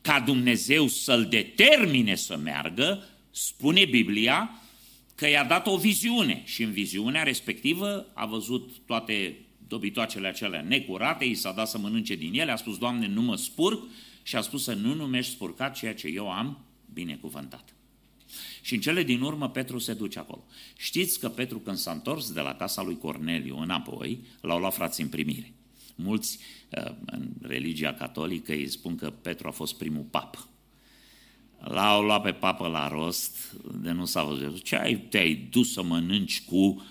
ca Dumnezeu să-l determine să meargă, spune Biblia că i-a dat o viziune și în viziunea respectivă a văzut toate dobitoacele acelea necurate, i s-a dat să mănânce din ele, a spus, Doamne, nu mă spurc, și a spus să nu numești spurcat ceea ce eu am binecuvântat. Și în cele din urmă Petru se duce acolo. Știți că Petru, când s-a întors de la casa lui Corneliu înapoi, l-au luat frații în primire. Mulți în religia catolică îi spun că Petru a fost primul papă. L-au luat pe papă la rost, de nu s-a văzut. Te-ai dus să mănânci cu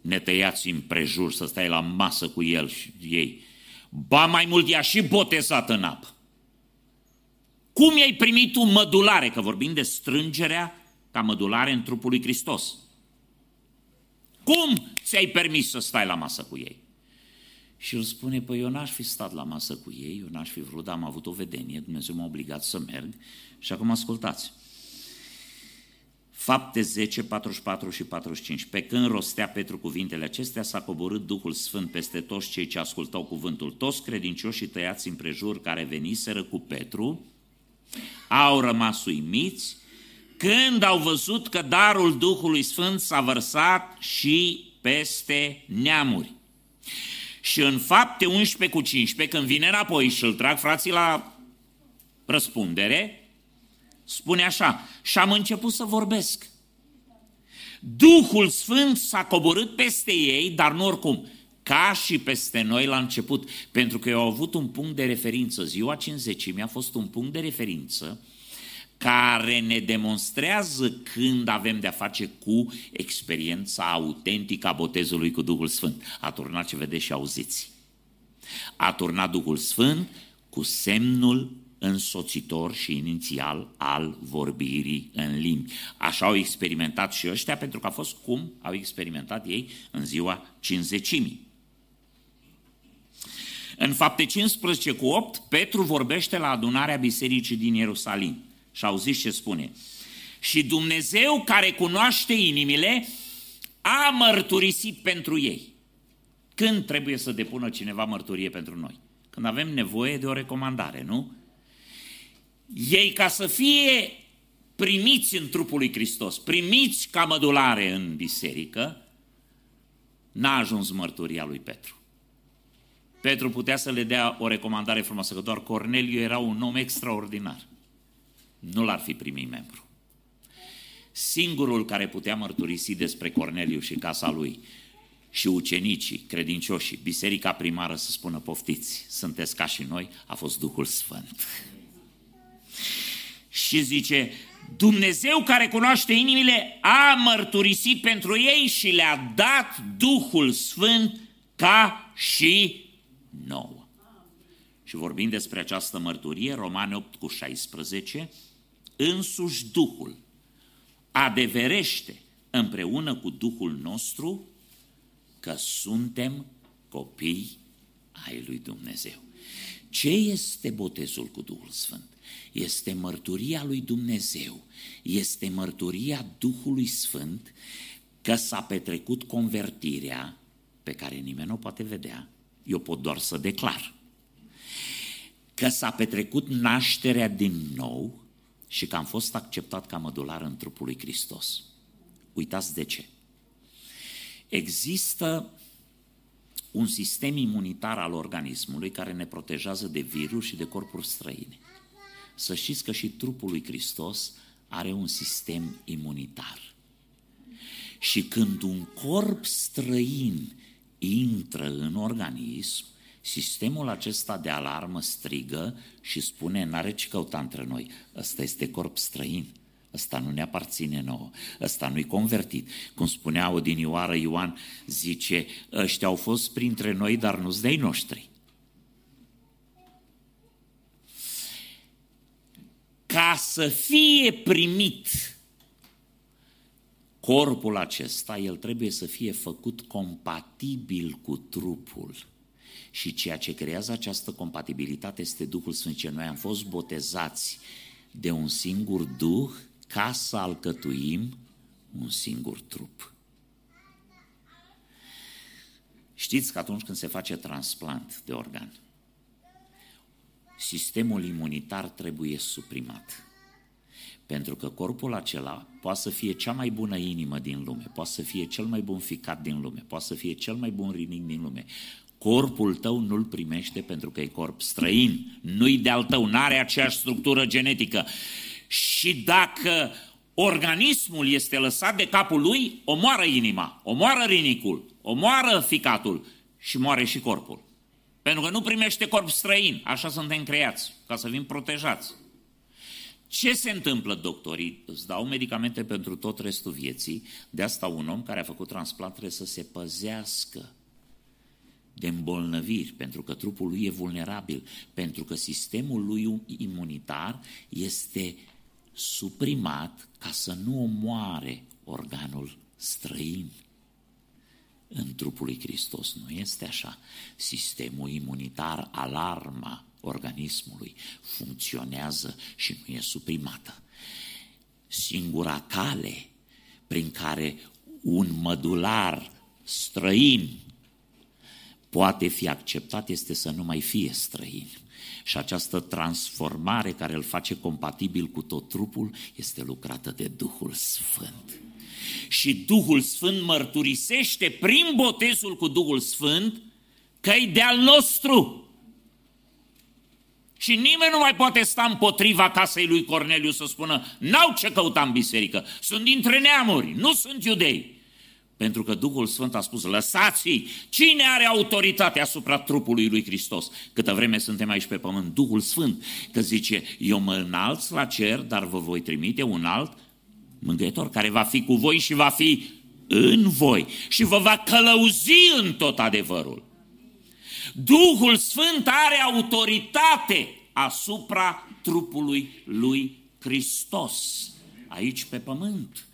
netăiați împrejur, să stai la masă cu el și ei. Ba mai mult, i-a și botezat în apă. Cum i-ai primit tu mădulare? Că vorbim de strângerea ca mădulare în trupul lui Hristos. Cum ți-ai permis să stai la masă cu ei? Și îl spune, păi eu n-aș fi stat la masă cu ei, eu n-aș fi vrut, dar am avut o vedenie, Dumnezeu m-a obligat să merg. Și acum ascultați. Fapte 10, 44 și 45. Pe când rostea Petru cuvintele acestea, s-a coborât Duhul Sfânt peste toți cei ce ascultau cuvântul. Toți credincioșii tăiați împrejur care veniseră cu Petru au rămas uimiți când au văzut că darul Duhului Sfânt s-a vărsat și peste neamuri. Și în Fapte 11 cu 15, când vine înapoi și îl trag frații la răspundere, spune așa, și am început să vorbesc. Duhul Sfânt s-a coborât peste ei, dar nu oricum, ca și peste noi la început, pentru că eu au avut un punct de referință. Ziua Cincizecimii a fost un punct de referință care ne demonstrează când avem de-a face cu experiența autentică a botezului cu Duhul Sfânt. A turnat ce vedeți și auziți. A turnat Duhul Sfânt cu semnul însoțitor și inițial al vorbirii în limbi. Așa au experimentat și ăștia, pentru că a fost cum au experimentat ei în ziua Cincizecimii. În Fapte 15 cu 8, Petru vorbește la adunarea bisericii din Ierusalim. Și auziți ce spune. Și Dumnezeu care cunoaște inimile a mărturisit pentru ei. Când trebuie să depună cineva mărturie pentru noi? Când avem nevoie de o recomandare, nu? Ei, ca să fie primiți în trupul lui Hristos, primiți ca mădulare în biserică, n-a ajuns mărturia lui Petru. Petru putea să le dea o recomandare frumoasă, că doar Corneliu era un om extraordinar. Nu l-ar fi primit membru. Singurul care putea mărturisi despre Corneliu și casa lui și ucenicii, credincioșii, biserica primară să spună poftiți, sunteți ca și noi, a fost Duhul Sfânt. Și zice, Dumnezeu care cunoaște inimile a mărturisit pentru ei și le-a dat Duhul Sfânt ca și nouă. Și vorbind despre această mărturie, Romani 8 cu 16, însuși Duhul adeverește împreună cu Duhul nostru că suntem copii ai lui Dumnezeu. Ce este botezul cu Duhul Sfânt? Este mărturia lui Dumnezeu, este mărturia Duhului Sfânt că s-a petrecut convertirea pe care nimeni nu o poate vedea, eu pot doar să declar. că s-a petrecut nașterea din nou și că am fost acceptat ca mădular în trupul lui Hristos. Uitați de ce. Există un sistem imunitar al organismului care ne protejează de virus și de corpuri străine. Să știți că și trupul lui Hristos are un sistem imunitar. Și când un corp străin intră în organism, sistemul acesta de alarmă strigă și spune, n-are ce căuta între noi, ăsta este corp străin, ăsta nu ne aparține nouă, ăsta nu-i convertit. Cum spunea odinioară Ioan, zice, ăștia au fost printre noi, dar nu-s de-ai noștri. Ca să fie primit corpul acesta, el trebuie să fie făcut compatibil cu trupul. Și ceea ce creează această compatibilitate este Duhul Sfânt. Ce noi am fost botezați de un singur Duh ca să alcătuim un singur trup. Știți că atunci când se face transplant de organ, sistemul imunitar trebuie suprimat. Pentru că corpul acela poate să fie cea mai bună inimă din lume, poate să fie cel mai bun ficat din lume, poate să fie cel mai bun rinic din lume. Corpul tău nu-l primește pentru că e corp străin, nu-i de-al tău, n-are aceeași structură genetică. Și dacă organismul este lăsat de capul lui, omoară inima, omoară rinicul, omoară ficatul și moare și corpul. Pentru că nu primește corp străin, așa suntem creați, ca să fim protejați. Ce se întâmplă, doctorii? Îți dau medicamente pentru tot restul vieții, de asta un om care a făcut transplant trebuie să se păzească de îmbolnăviri, pentru că trupul lui e vulnerabil, pentru că sistemul lui imunitar este suprimat ca să nu omoare organul străin. În trupul lui Hristos nu este așa. Sistemul imunitar, alarma organismului, funcționează și nu e suprimată. Singura cale prin care un mădular străin poate fi acceptat este să nu mai fie străin. Și această transformare care îl face compatibil cu tot trupul este lucrată de Duhul Sfânt. Și Duhul Sfânt mărturisește prin botezul cu Duhul Sfânt că-i de-al nostru. Și nimeni nu mai poate sta împotriva casei lui Corneliu să spună, n-au ce căuta în biserică, sunt dintre neamuri, nu sunt iudei. Pentru că Duhul Sfânt a spus, lăsați-i, cine are autoritate asupra trupului lui Hristos? Câtă vreme suntem aici pe pământ, Duhul Sfânt, că zice, eu mă înalț la cer, dar vă voi trimite un alt mângâietor care va fi cu voi și va fi în voi și vă va călăuzi în tot adevărul. Duhul Sfânt are autoritate asupra trupului lui Hristos, aici pe pământ.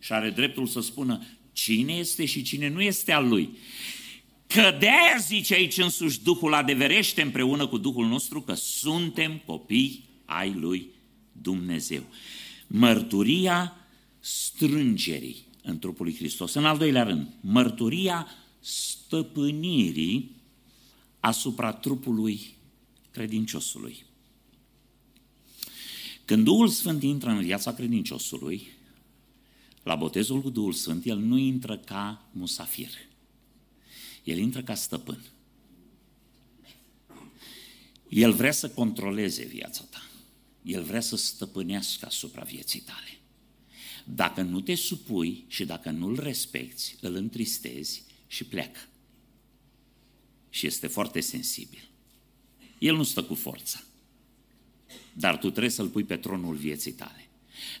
Și are dreptul să spună, cine este și cine nu este al lui. Că de-aia zice aici însuși Duhul adeverește împreună cu Duhul nostru că suntem copii ai lui Dumnezeu. Mărturia strângerii în trupul lui Hristos. În al doilea rând, mărturia stăpânirii asupra trupului credinciosului. Când Duhul Sfânt intră în viața credinciosului, la botezul cu Duhul Sfânt, el nu intră ca musafir. El intră ca stăpân. El vrea să controleze viața ta. El vrea să stăpânească asupra vieții tale. Dacă nu te supui și dacă nu-l respecti, îl întristezi și pleacă. Și este foarte sensibil. El nu stă cu forța. Dar tu trebuie să-l pui pe tronul vieții tale.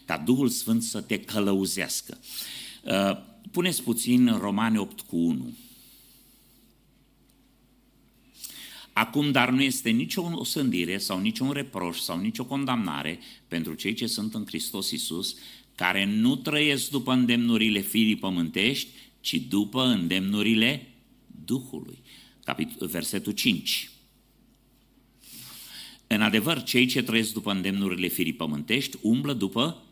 Ca Duhul Sfânt să te călăuzească. Puneți puțin Romani 8:1. Acum, dar nu este nicio osândire sau niciun reproș sau nicio condamnare pentru cei ce sunt în Hristos Iisus, care nu trăiesc după îndemnurile firii pământești, ci după îndemnurile Duhului. Versetul 5. În adevăr, cei ce trăiesc după îndemnurile firii pământești umblă după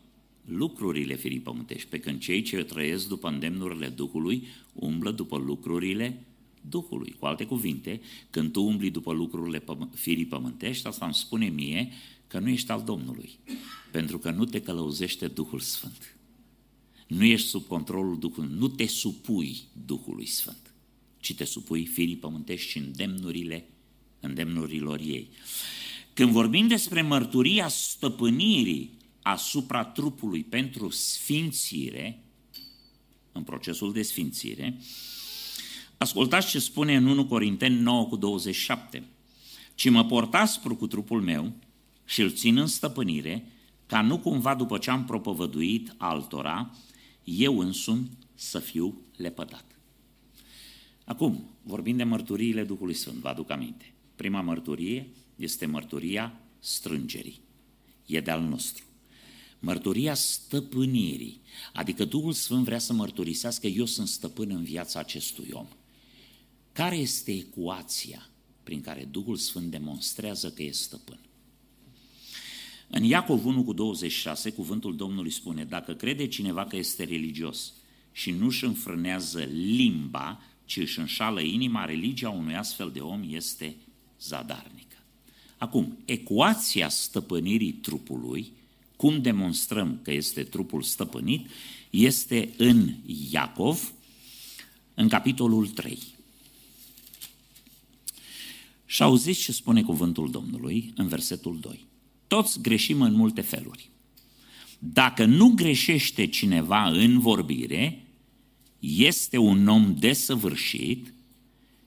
lucrurile firii pământești, pe când cei ce trăiesc după îndemnurile Duhului umblă după lucrurile Duhului. Cu alte cuvinte, când tu umbli după lucrurile firii pământești, asta îmi spune mie că nu ești al Domnului, pentru că nu te călăuzește Duhul Sfânt. Nu ești sub controlul Duhului, nu te supui Duhului Sfânt, ci te supui firii pământești și îndemnurilor ei. Când vorbim despre mărturia stăpânirii asupra trupului pentru sfințire, în procesul de sfințire, ascultați ce spune în 1 Corinteni 9:27. Ci mă port aspru cu trupul meu și îl țin în stăpânire, ca nu cumva după ce am propovăduit altora, eu însumi să fiu lepădat. Acum, vorbim de mărturiile Duhului Sfânt, vă aduc aminte. Prima mărturie este mărturia strângerii, e de-al nostru. Mărturia stăpânirii, adică Duhul Sfânt vrea să mărturisească eu sunt stăpân în viața acestui om. Care este ecuația prin care Duhul Sfânt demonstrează că e stăpân? În Iacov 1:26, cuvântul Domnului spune, dacă crede cineva că este religios și nu își înfrânează limba, ci își înșală inima, religia unui astfel de om este zadarnică. Acum, ecuația stăpânirii trupului, cum demonstrăm că este trupul stăpânit, este în Iacov, în capitolul 3. Și auziți ce spune cuvântul Domnului în versetul 2. Toți greșim în multe feluri. Dacă nu greșește cineva în vorbire, este un om desăvârșit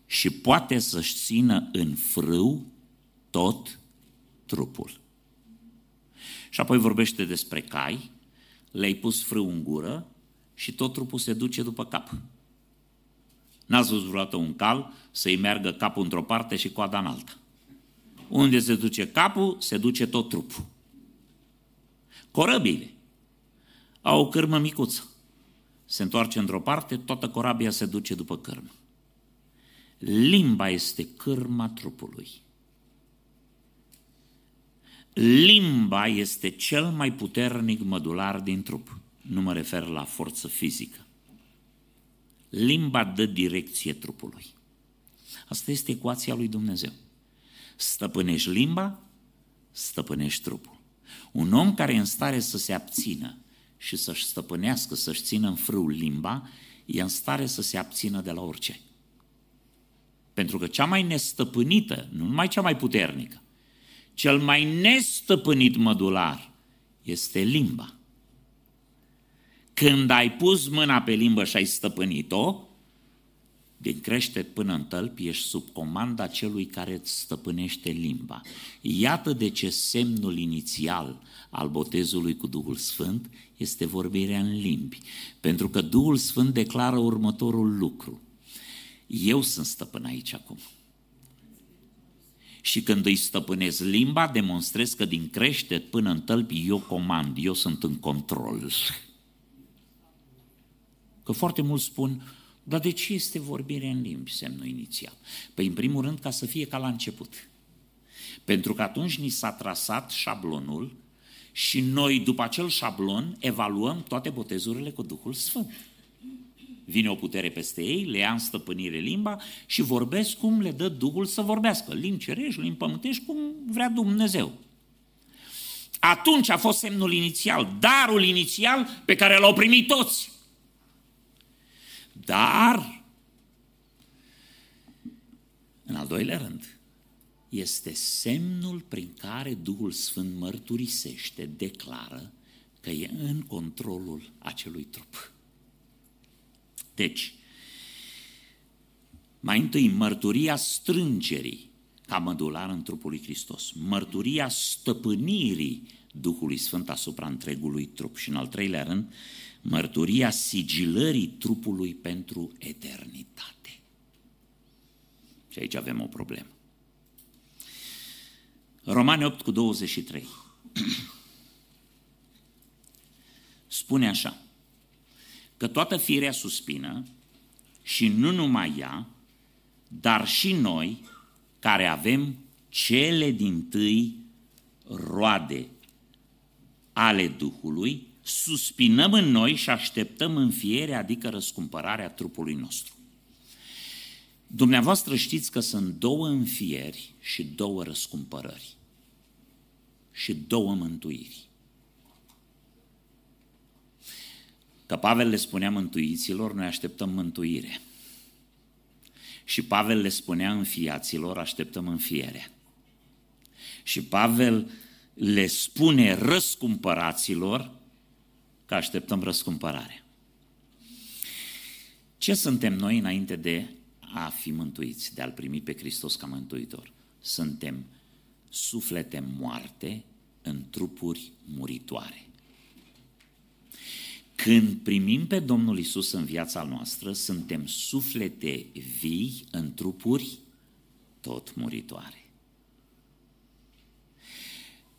și poate să-și țină în frâu tot trupul. Și apoi vorbește despre cai, le-ai pus frâu în gură și tot trupul se duce după cap. N-ați văzut vreodată un cal să-i meargă capul într-o parte și coada în alta. Unde se duce capul, se duce tot trupul. Corăbile au o cârmă micuță. Se întoarce într-o parte, toată corabia se duce după cârmă. Limba este cârma trupului. Limba este cel mai puternic mădular din trup. Nu mă refer la forță fizică. Limba dă direcție trupului. Asta este ecuația lui Dumnezeu. Stăpânești limba, stăpânești trupul. Un om care e în stare să se abțină și să-și stăpânească, să-și țină în frâu limba, e în stare să se abțină de la orice. Pentru că cea mai nestăpânită, nu numai cea mai puternică, cel mai nestăpânit mădular este limba. Când ai pus mâna pe limbă și ai stăpânit-o, din creștet până în tălpi ești sub comanda celui care îți stăpânește limba. Iată de ce semnul inițial al botezului cu Duhul Sfânt este vorbirea în limbi. Pentru că Duhul Sfânt declară următorul lucru. Eu sunt stăpân aici acum. Și când îi stăpânesc limba, demonstrez că din creștet până în tălpi eu comand, eu sunt în control. Că foarte mulți spun, dar de ce este vorbirea în limbi semnul inițial? Păi în primul rând ca să fie ca la început. Pentru că atunci ni s-a trasat șablonul și noi după acel șablon evaluăm toate botezurile cu Duhul Sfânt. Vine o putere peste ei, le ia în stăpânire limba și vorbesc cum le dă Duhul să vorbească. Limbi cerești, limbi pământești, cum vrea Dumnezeu. Atunci a fost semnul inițial, darul inițial pe care l-au primit toți. Dar, în al doilea rând, este semnul prin care Duhul Sfânt mărturisește, declară că e în controlul acelui trup. Deci, mai întâi, mărturia strângerii ca mădular în trupul lui Hristos, mărturia stăpânirii Duhului Sfânt asupra întregului trup și, în al treilea rând, mărturia sigilării trupului pentru eternitate. Și aici avem o problemă. Romani 8:23 spune așa, că toată firea suspină și nu numai ea, dar și noi care avem cele dintâi roade ale Duhului, suspinăm în noi și așteptăm înfierea, adică răscumpărarea trupului nostru. Dumneavoastră știți că sunt două înfieri și două răscumpărări și două mântuiri. Că Pavel le spunea mântuiților, noi așteptăm mântuire. Și Pavel le spunea înfiaților, așteptăm înfierea. Și Pavel le spune răscumpăraților că așteptăm răscumpărarea. Ce suntem noi înainte de a fi mântuiți, de a-L primi pe Hristos ca mântuitor? Suntem suflete moarte în trupuri muritoare. Când primim pe Domnul Iisus în viața noastră, suntem suflete vii în trupuri tot muritoare.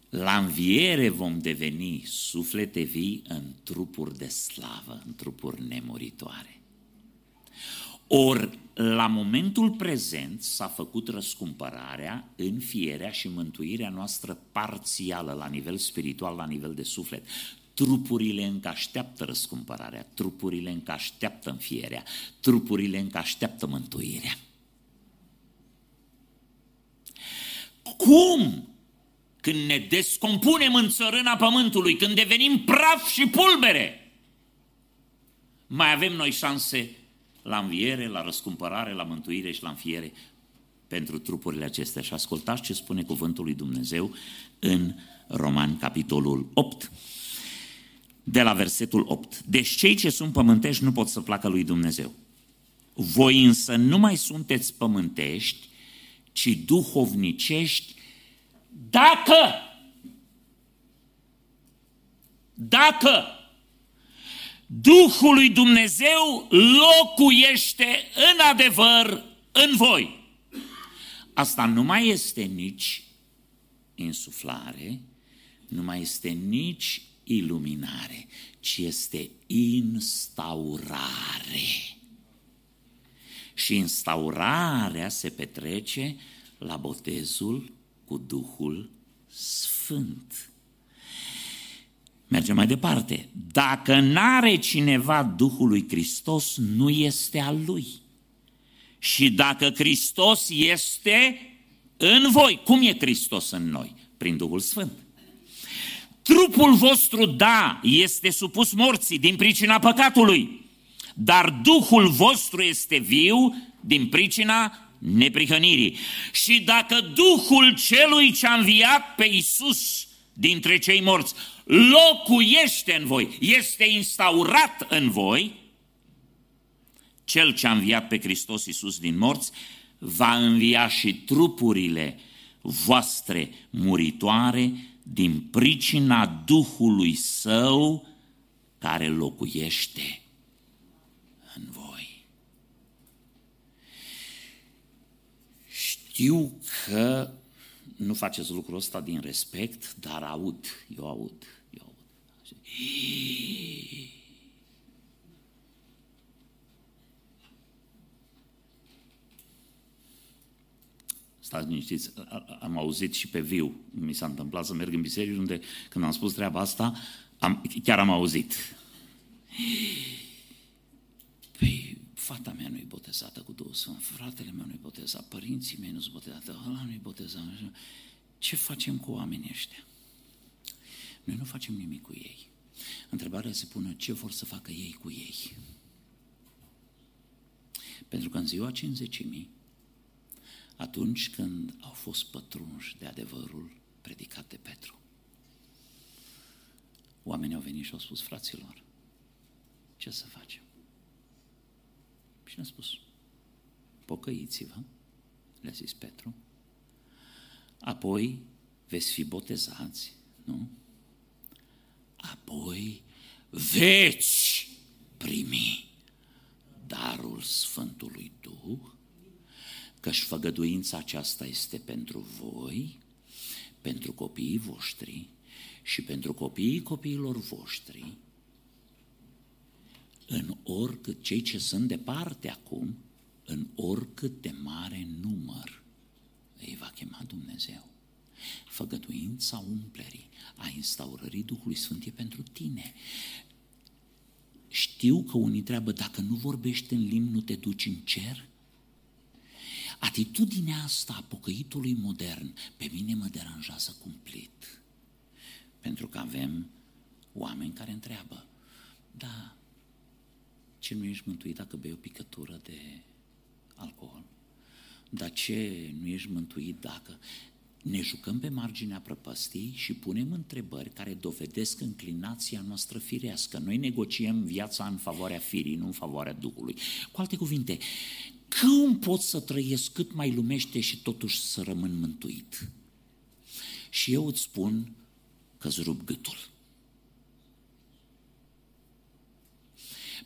La înviere vom deveni suflete vii în trupuri de slavă, în trupuri nemuritoare. Or, la momentul prezent s-a făcut răscumpărarea, înfierea și mântuirea noastră parțială, la nivel spiritual, la nivel de suflet. Trupurile încă așteaptă răscumpărarea, trupurile încă așteaptă înfierea, trupurile încă așteaptă mântuirea. Cum? Când ne descompunem în țărâna pământului, când devenim praf și pulbere, mai avem noi șanse la înviere, la răscumpărare, la mântuire și la înfiere pentru trupurile acestea. Și ascultați ce spune cuvântul lui Dumnezeu în Romani, capitolul 8, de la versetul 8. Deci cei ce sunt pământești nu pot să placă lui Dumnezeu. Voi însă nu mai sunteți pământești, ci duhovnicești, dacă Duhul lui Dumnezeu locuiește în adevăr în voi. Asta nu mai este nici insuflare, nu mai este nici iluminare, ci este instaurare. Și instaurarea se petrece la botezul cu Duhul Sfânt. Mergem mai departe. Dacă n-are cineva Duhul lui Hristos, nu este al lui. Și dacă Hristos este în voi, cum e Hristos în noi? Prin Duhul Sfânt. Trupul vostru, da, este supus morții din pricina păcatului, dar Duhul vostru este viu din pricina neprihănirii. Și dacă Duhul celui ce a înviat pe Iisus dintre cei morți locuiește în voi, este instaurat în voi, cel ce a înviat pe Hristos Iisus din morți va învia și trupurile voastre muritoare din pricina Duhului Său care locuiește în voi. Știu că nu faceți lucrul ăsta din respect, dar aud. Stați liniștiți, am auzit și pe viu, mi s-a întâmplat să merg în biserică unde când am spus treaba asta, chiar am auzit. Păi, fata mea nu-i botezată cu Duhul Sfânt, fratele meu nu-i botezat, părinții mei nu-s botezată, ăla nu-i botezat. Ce facem cu oamenii ăștia? Noi nu facem nimic cu ei. Întrebarea se pune, ce vor să facă ei cu ei? Pentru că în ziua 50.000, atunci când au fost pătrunși de adevărul predicat de Petru, oamenii au venit și au spus, fraților, ce să facem? Și ne-a spus, pocăiți-vă, le-a zis Petru, apoi veți fi botezați, nu? Apoi veți primi darul Sfântului Duh, căci făgăduința aceasta este pentru voi, pentru copiii voștri și pentru copiii copiilor voștri, în oricât, cei ce sunt departe acum, în oricât de mare număr îi va chema Dumnezeu. Făgăduința umplerii, a instaurării Duhului Sfânt e pentru tine. Știu că unii întreabă, dacă nu vorbești în limbi, nu te duci în cer? Atitudinea asta a pocăitului modern pe mine mă deranjează cumplit. Pentru că avem oameni care întreabă, da, ce nu ești mântuit dacă bei o picătură de alcool? Dar ce nu ești mântuit dacă... Ne jucăm pe marginea prăpăstiei și punem întrebări care dovedesc înclinația noastră firească. Noi negociem viața în favoarea firii, nu în favoarea Duhului. Cu alte cuvinte, cum pot să trăiesc cât mai lumește și totuși să rămân mântuit? Și eu îți spun că-ți rup gâtul.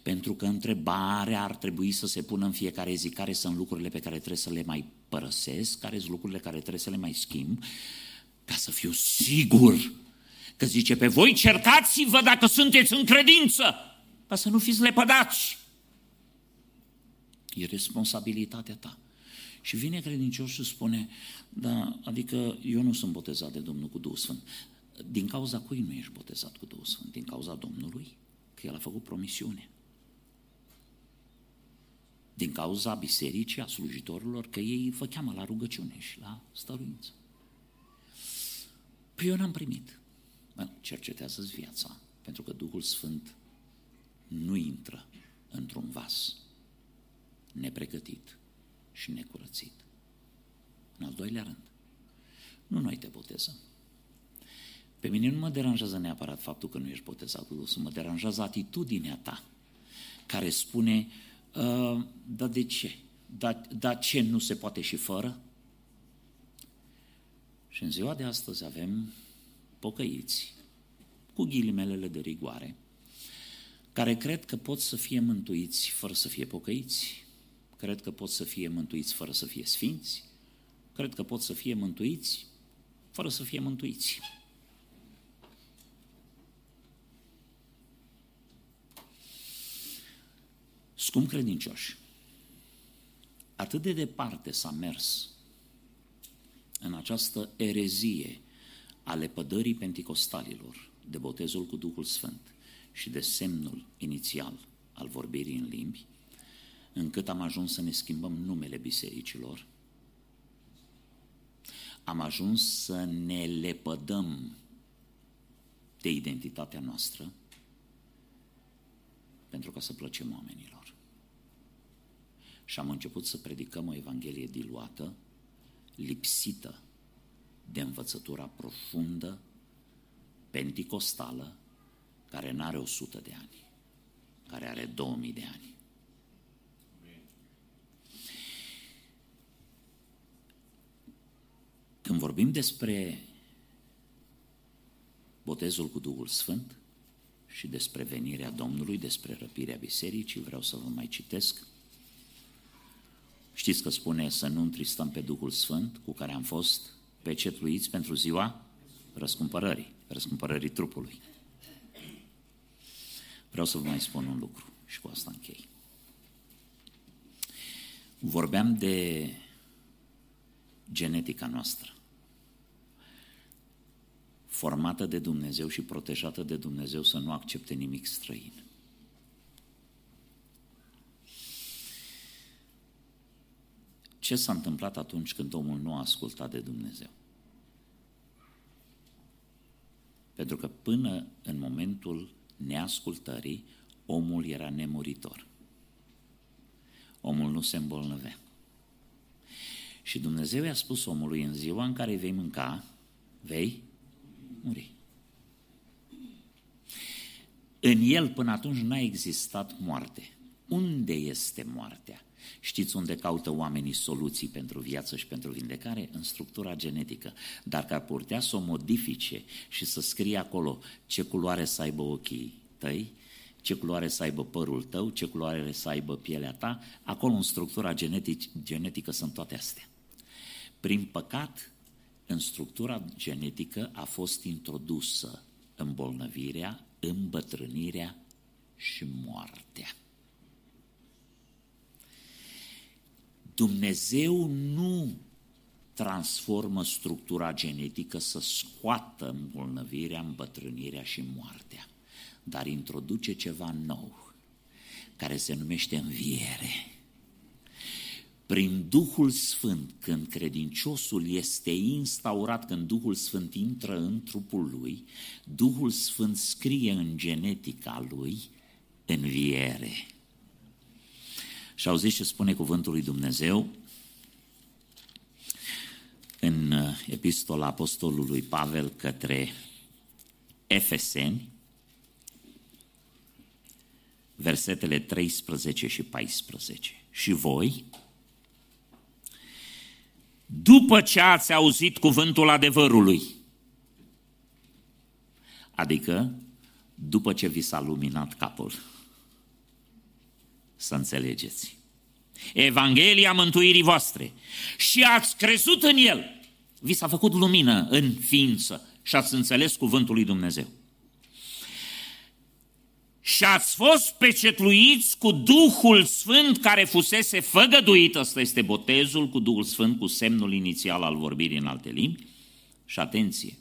Pentru că întrebarea ar trebui să se pună în fiecare zi, care sunt lucrurile pe care trebuie să le mai părăsesc, care sunt lucrurile care trebuie să le mai schimb, ca să fiu sigur că zice, pe voi certați-vă dacă sunteți în credință, ca să nu fiți lepădați. E responsabilitatea ta. Și vine credincios și spune, da, adică eu nu sunt botezat de Domnul cu Duhul Sfânt. Din cauza cui nu ești botezat cu Duhul Sfânt? Din cauza Domnului? Că El a făcut promisiune. Din cauza bisericii, a slujitorilor, că ei vă cheamă la rugăciune și la stăruință. Păi eu n-am primit. Cercetează-ți viața, pentru că Duhul Sfânt nu intră într-un vas nepregătit și necurățit. În al doilea rând, nu noi te botezăm. Pe mine nu mă deranjează neapărat faptul că nu ești botezat cu Duhul Sfânt, mă deranjează atitudinea ta, care spune... Dar de ce? Dar ce nu se poate și fără? Și în ziua de astăzi avem pocăiți, cu ghilimelele de rigoare, care cred că pot să fie mântuiți fără să fie pocăiți, cred că pot să fie mântuiți fără să fie sfinți, cred că pot să fie mântuiți fără să fie mântuiți. Scump credincioși, atât de departe s-a mers în această erezie a lepădării penticostalilor de botezul cu Duhul Sfânt și de semnul inițial al vorbirii în limbi, încât am ajuns să ne schimbăm numele bisericilor, am ajuns să ne lepădăm de identitatea noastră pentru ca să plăcem oamenilor. Și am început să predicăm o evanghelie diluată, lipsită de învățătura profundă, penticostală, care n-are 100 de ani, care are 2000 de ani. Când vorbim despre botezul cu Duhul Sfânt și despre venirea Domnului, despre răpirea bisericii, vreau să vă mai citesc. Știți că spune să nu întristăm pe Duhul Sfânt cu care am fost pecetluiți pentru ziua răscumpărării, răscumpărării trupului. Vreau să vă mai spun un lucru și cu asta închei. Vorbeam de genetica noastră, formată de Dumnezeu și protejată de Dumnezeu să nu accepte nimic străin. Ce s-a întâmplat atunci când omul nu a ascultat de Dumnezeu? Pentru că până în momentul neascultării, omul era nemuritor. Omul nu se îmbolnăvea. Și Dumnezeu i-a spus omului, în ziua în care vei mânca, vei muri. În el până atunci n-a existat moarte. Unde este moartea? Știți unde caută oamenii soluții pentru viață și pentru vindecare? În structura genetică. Dacă ar putea să o modifice și să scrie acolo ce culoare să aibă ochii tăi, ce culoare să aibă părul tău, ce culoare să aibă pielea ta, acolo în structura genetică sunt toate astea. Prin păcat, în structura genetică a fost introdusă îmbolnăvirea, îmbătrânirea și moartea. Dumnezeu nu transformă structura genetică să scoată îmbolnăvirea, îmbătrânirea și moartea, dar introduce ceva nou, care se numește înviere. Prin Duhul Sfânt, când credinciosul este instaurat, când Duhul Sfânt intră în trupul lui, Duhul Sfânt scrie în genetica lui înviere. Și auziți ce spune cuvântul lui Dumnezeu în epistola apostolului Pavel către Efeseni, versetele 13 și 14. Și voi, după ce ați auzit cuvântul adevărului, adică după ce vi s-a luminat capul, să înțelegeți, Evanghelia mântuirii voastre, și ați crezut în el, vi s-a făcut lumină în ființă și ați înțeles cuvântul lui Dumnezeu. Și ați fost pecetluiți cu Duhul Sfânt care fusese făgăduit, ăsta este botezul cu Duhul Sfânt, cu semnul inițial al vorbirii în alte limbi, și atenție,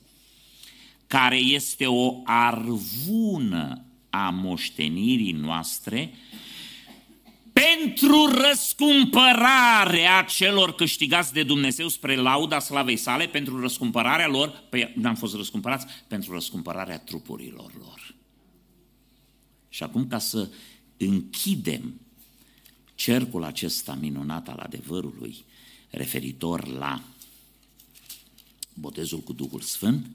care este o arvună a moștenirii noastre pentru răscumpărarea celor câștigați de Dumnezeu spre lauda slavei sale, pentru răscumpărarea lor, păi n-am fost răscumpărați, pentru răscumpărarea trupurilor lor. Și acum, ca să închidem cercul acesta minunat al adevărului referitor la botezul cu Duhul Sfânt,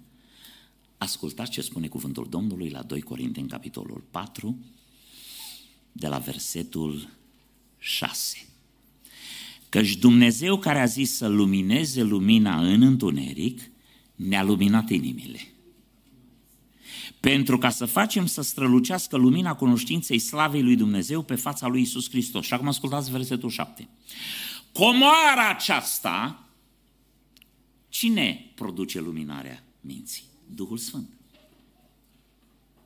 ascultați ce spune cuvântul Domnului la 2 Corinteni, capitolul 4, de la versetul 6. Căci Dumnezeu care a zis să lumineze lumina în întuneric, ne-a luminat inimile, pentru ca să facem să strălucească lumina cunoștinței slavei lui Dumnezeu pe fața lui Iisus Hristos. Și acum ascultați versetul 7. Comoara aceasta, cine produce luminarea minții? Duhul Sfânt.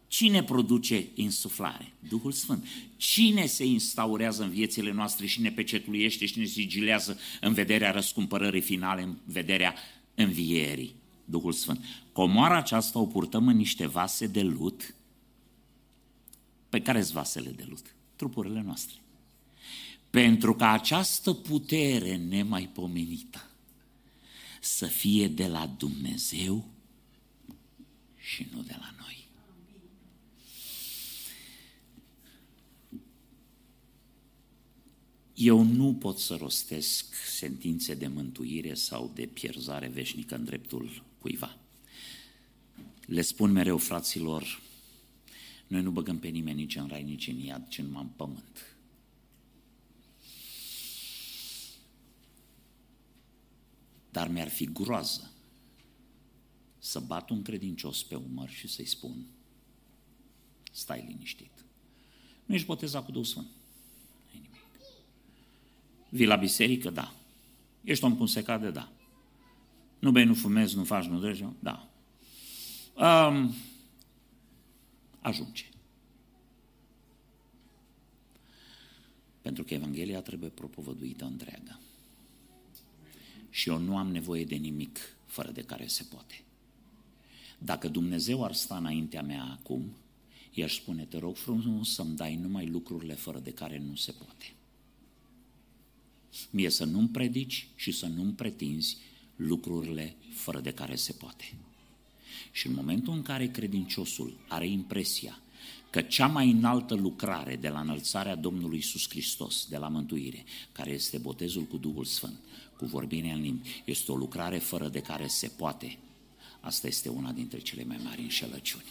Cine produce insuflare? Duhul Sfânt. Cine se instaurează în viețile noastre și ne pecetluiește și ne sigilează în vederea răscumpărării finale, în vederea învierii? Duhul Sfânt. Comoara aceasta o purtăm în niște vase de lut. Pe care sunt vasele de lut? Trupurile noastre. Pentru ca această putere nemaipomenită să fie de la Dumnezeu și nu de la noi. Eu nu pot să rostesc sentințe de mântuire sau de pierzare veșnică în dreptul cuiva. Le spun mereu fraților, noi nu băgăm pe nimeni nici în rai, nici în iad, ci numai în pământ. Dar mi-ar fi groază să bat un credincios pe umăr și să-i spun, stai liniștit, nu ești botezat cu Duhul Sfânt. Vii la biserică? Da. Ești om cum se cade? Da. Nu bei, nu fumezi, nu faci, nu dregi? Da. Ajunge. Pentru că Evanghelia trebuie propovăduită întreagă. Și eu nu am nevoie de nimic fără de care se poate. Dacă Dumnezeu ar sta înaintea mea acum, i-aș spune, te rog frumos să-mi dai numai lucrurile fără de care nu se poate. Mie să nu-mi predici și să nu-mi pretinzi lucrurile fără de care se poate. Și în momentul în care credinciosul are impresia că cea mai înaltă lucrare de la înălțarea Domnului Iisus Hristos, de la mântuire, care este botezul cu Duhul Sfânt, cu vorbirea în limbi, este o lucrare fără de care se poate, asta este una dintre cele mai mari înșelăciuni.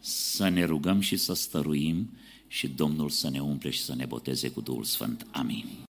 Să ne rugăm și să stăruim și Domnul să ne umple și să ne boteze cu Duhul Sfânt. Amin.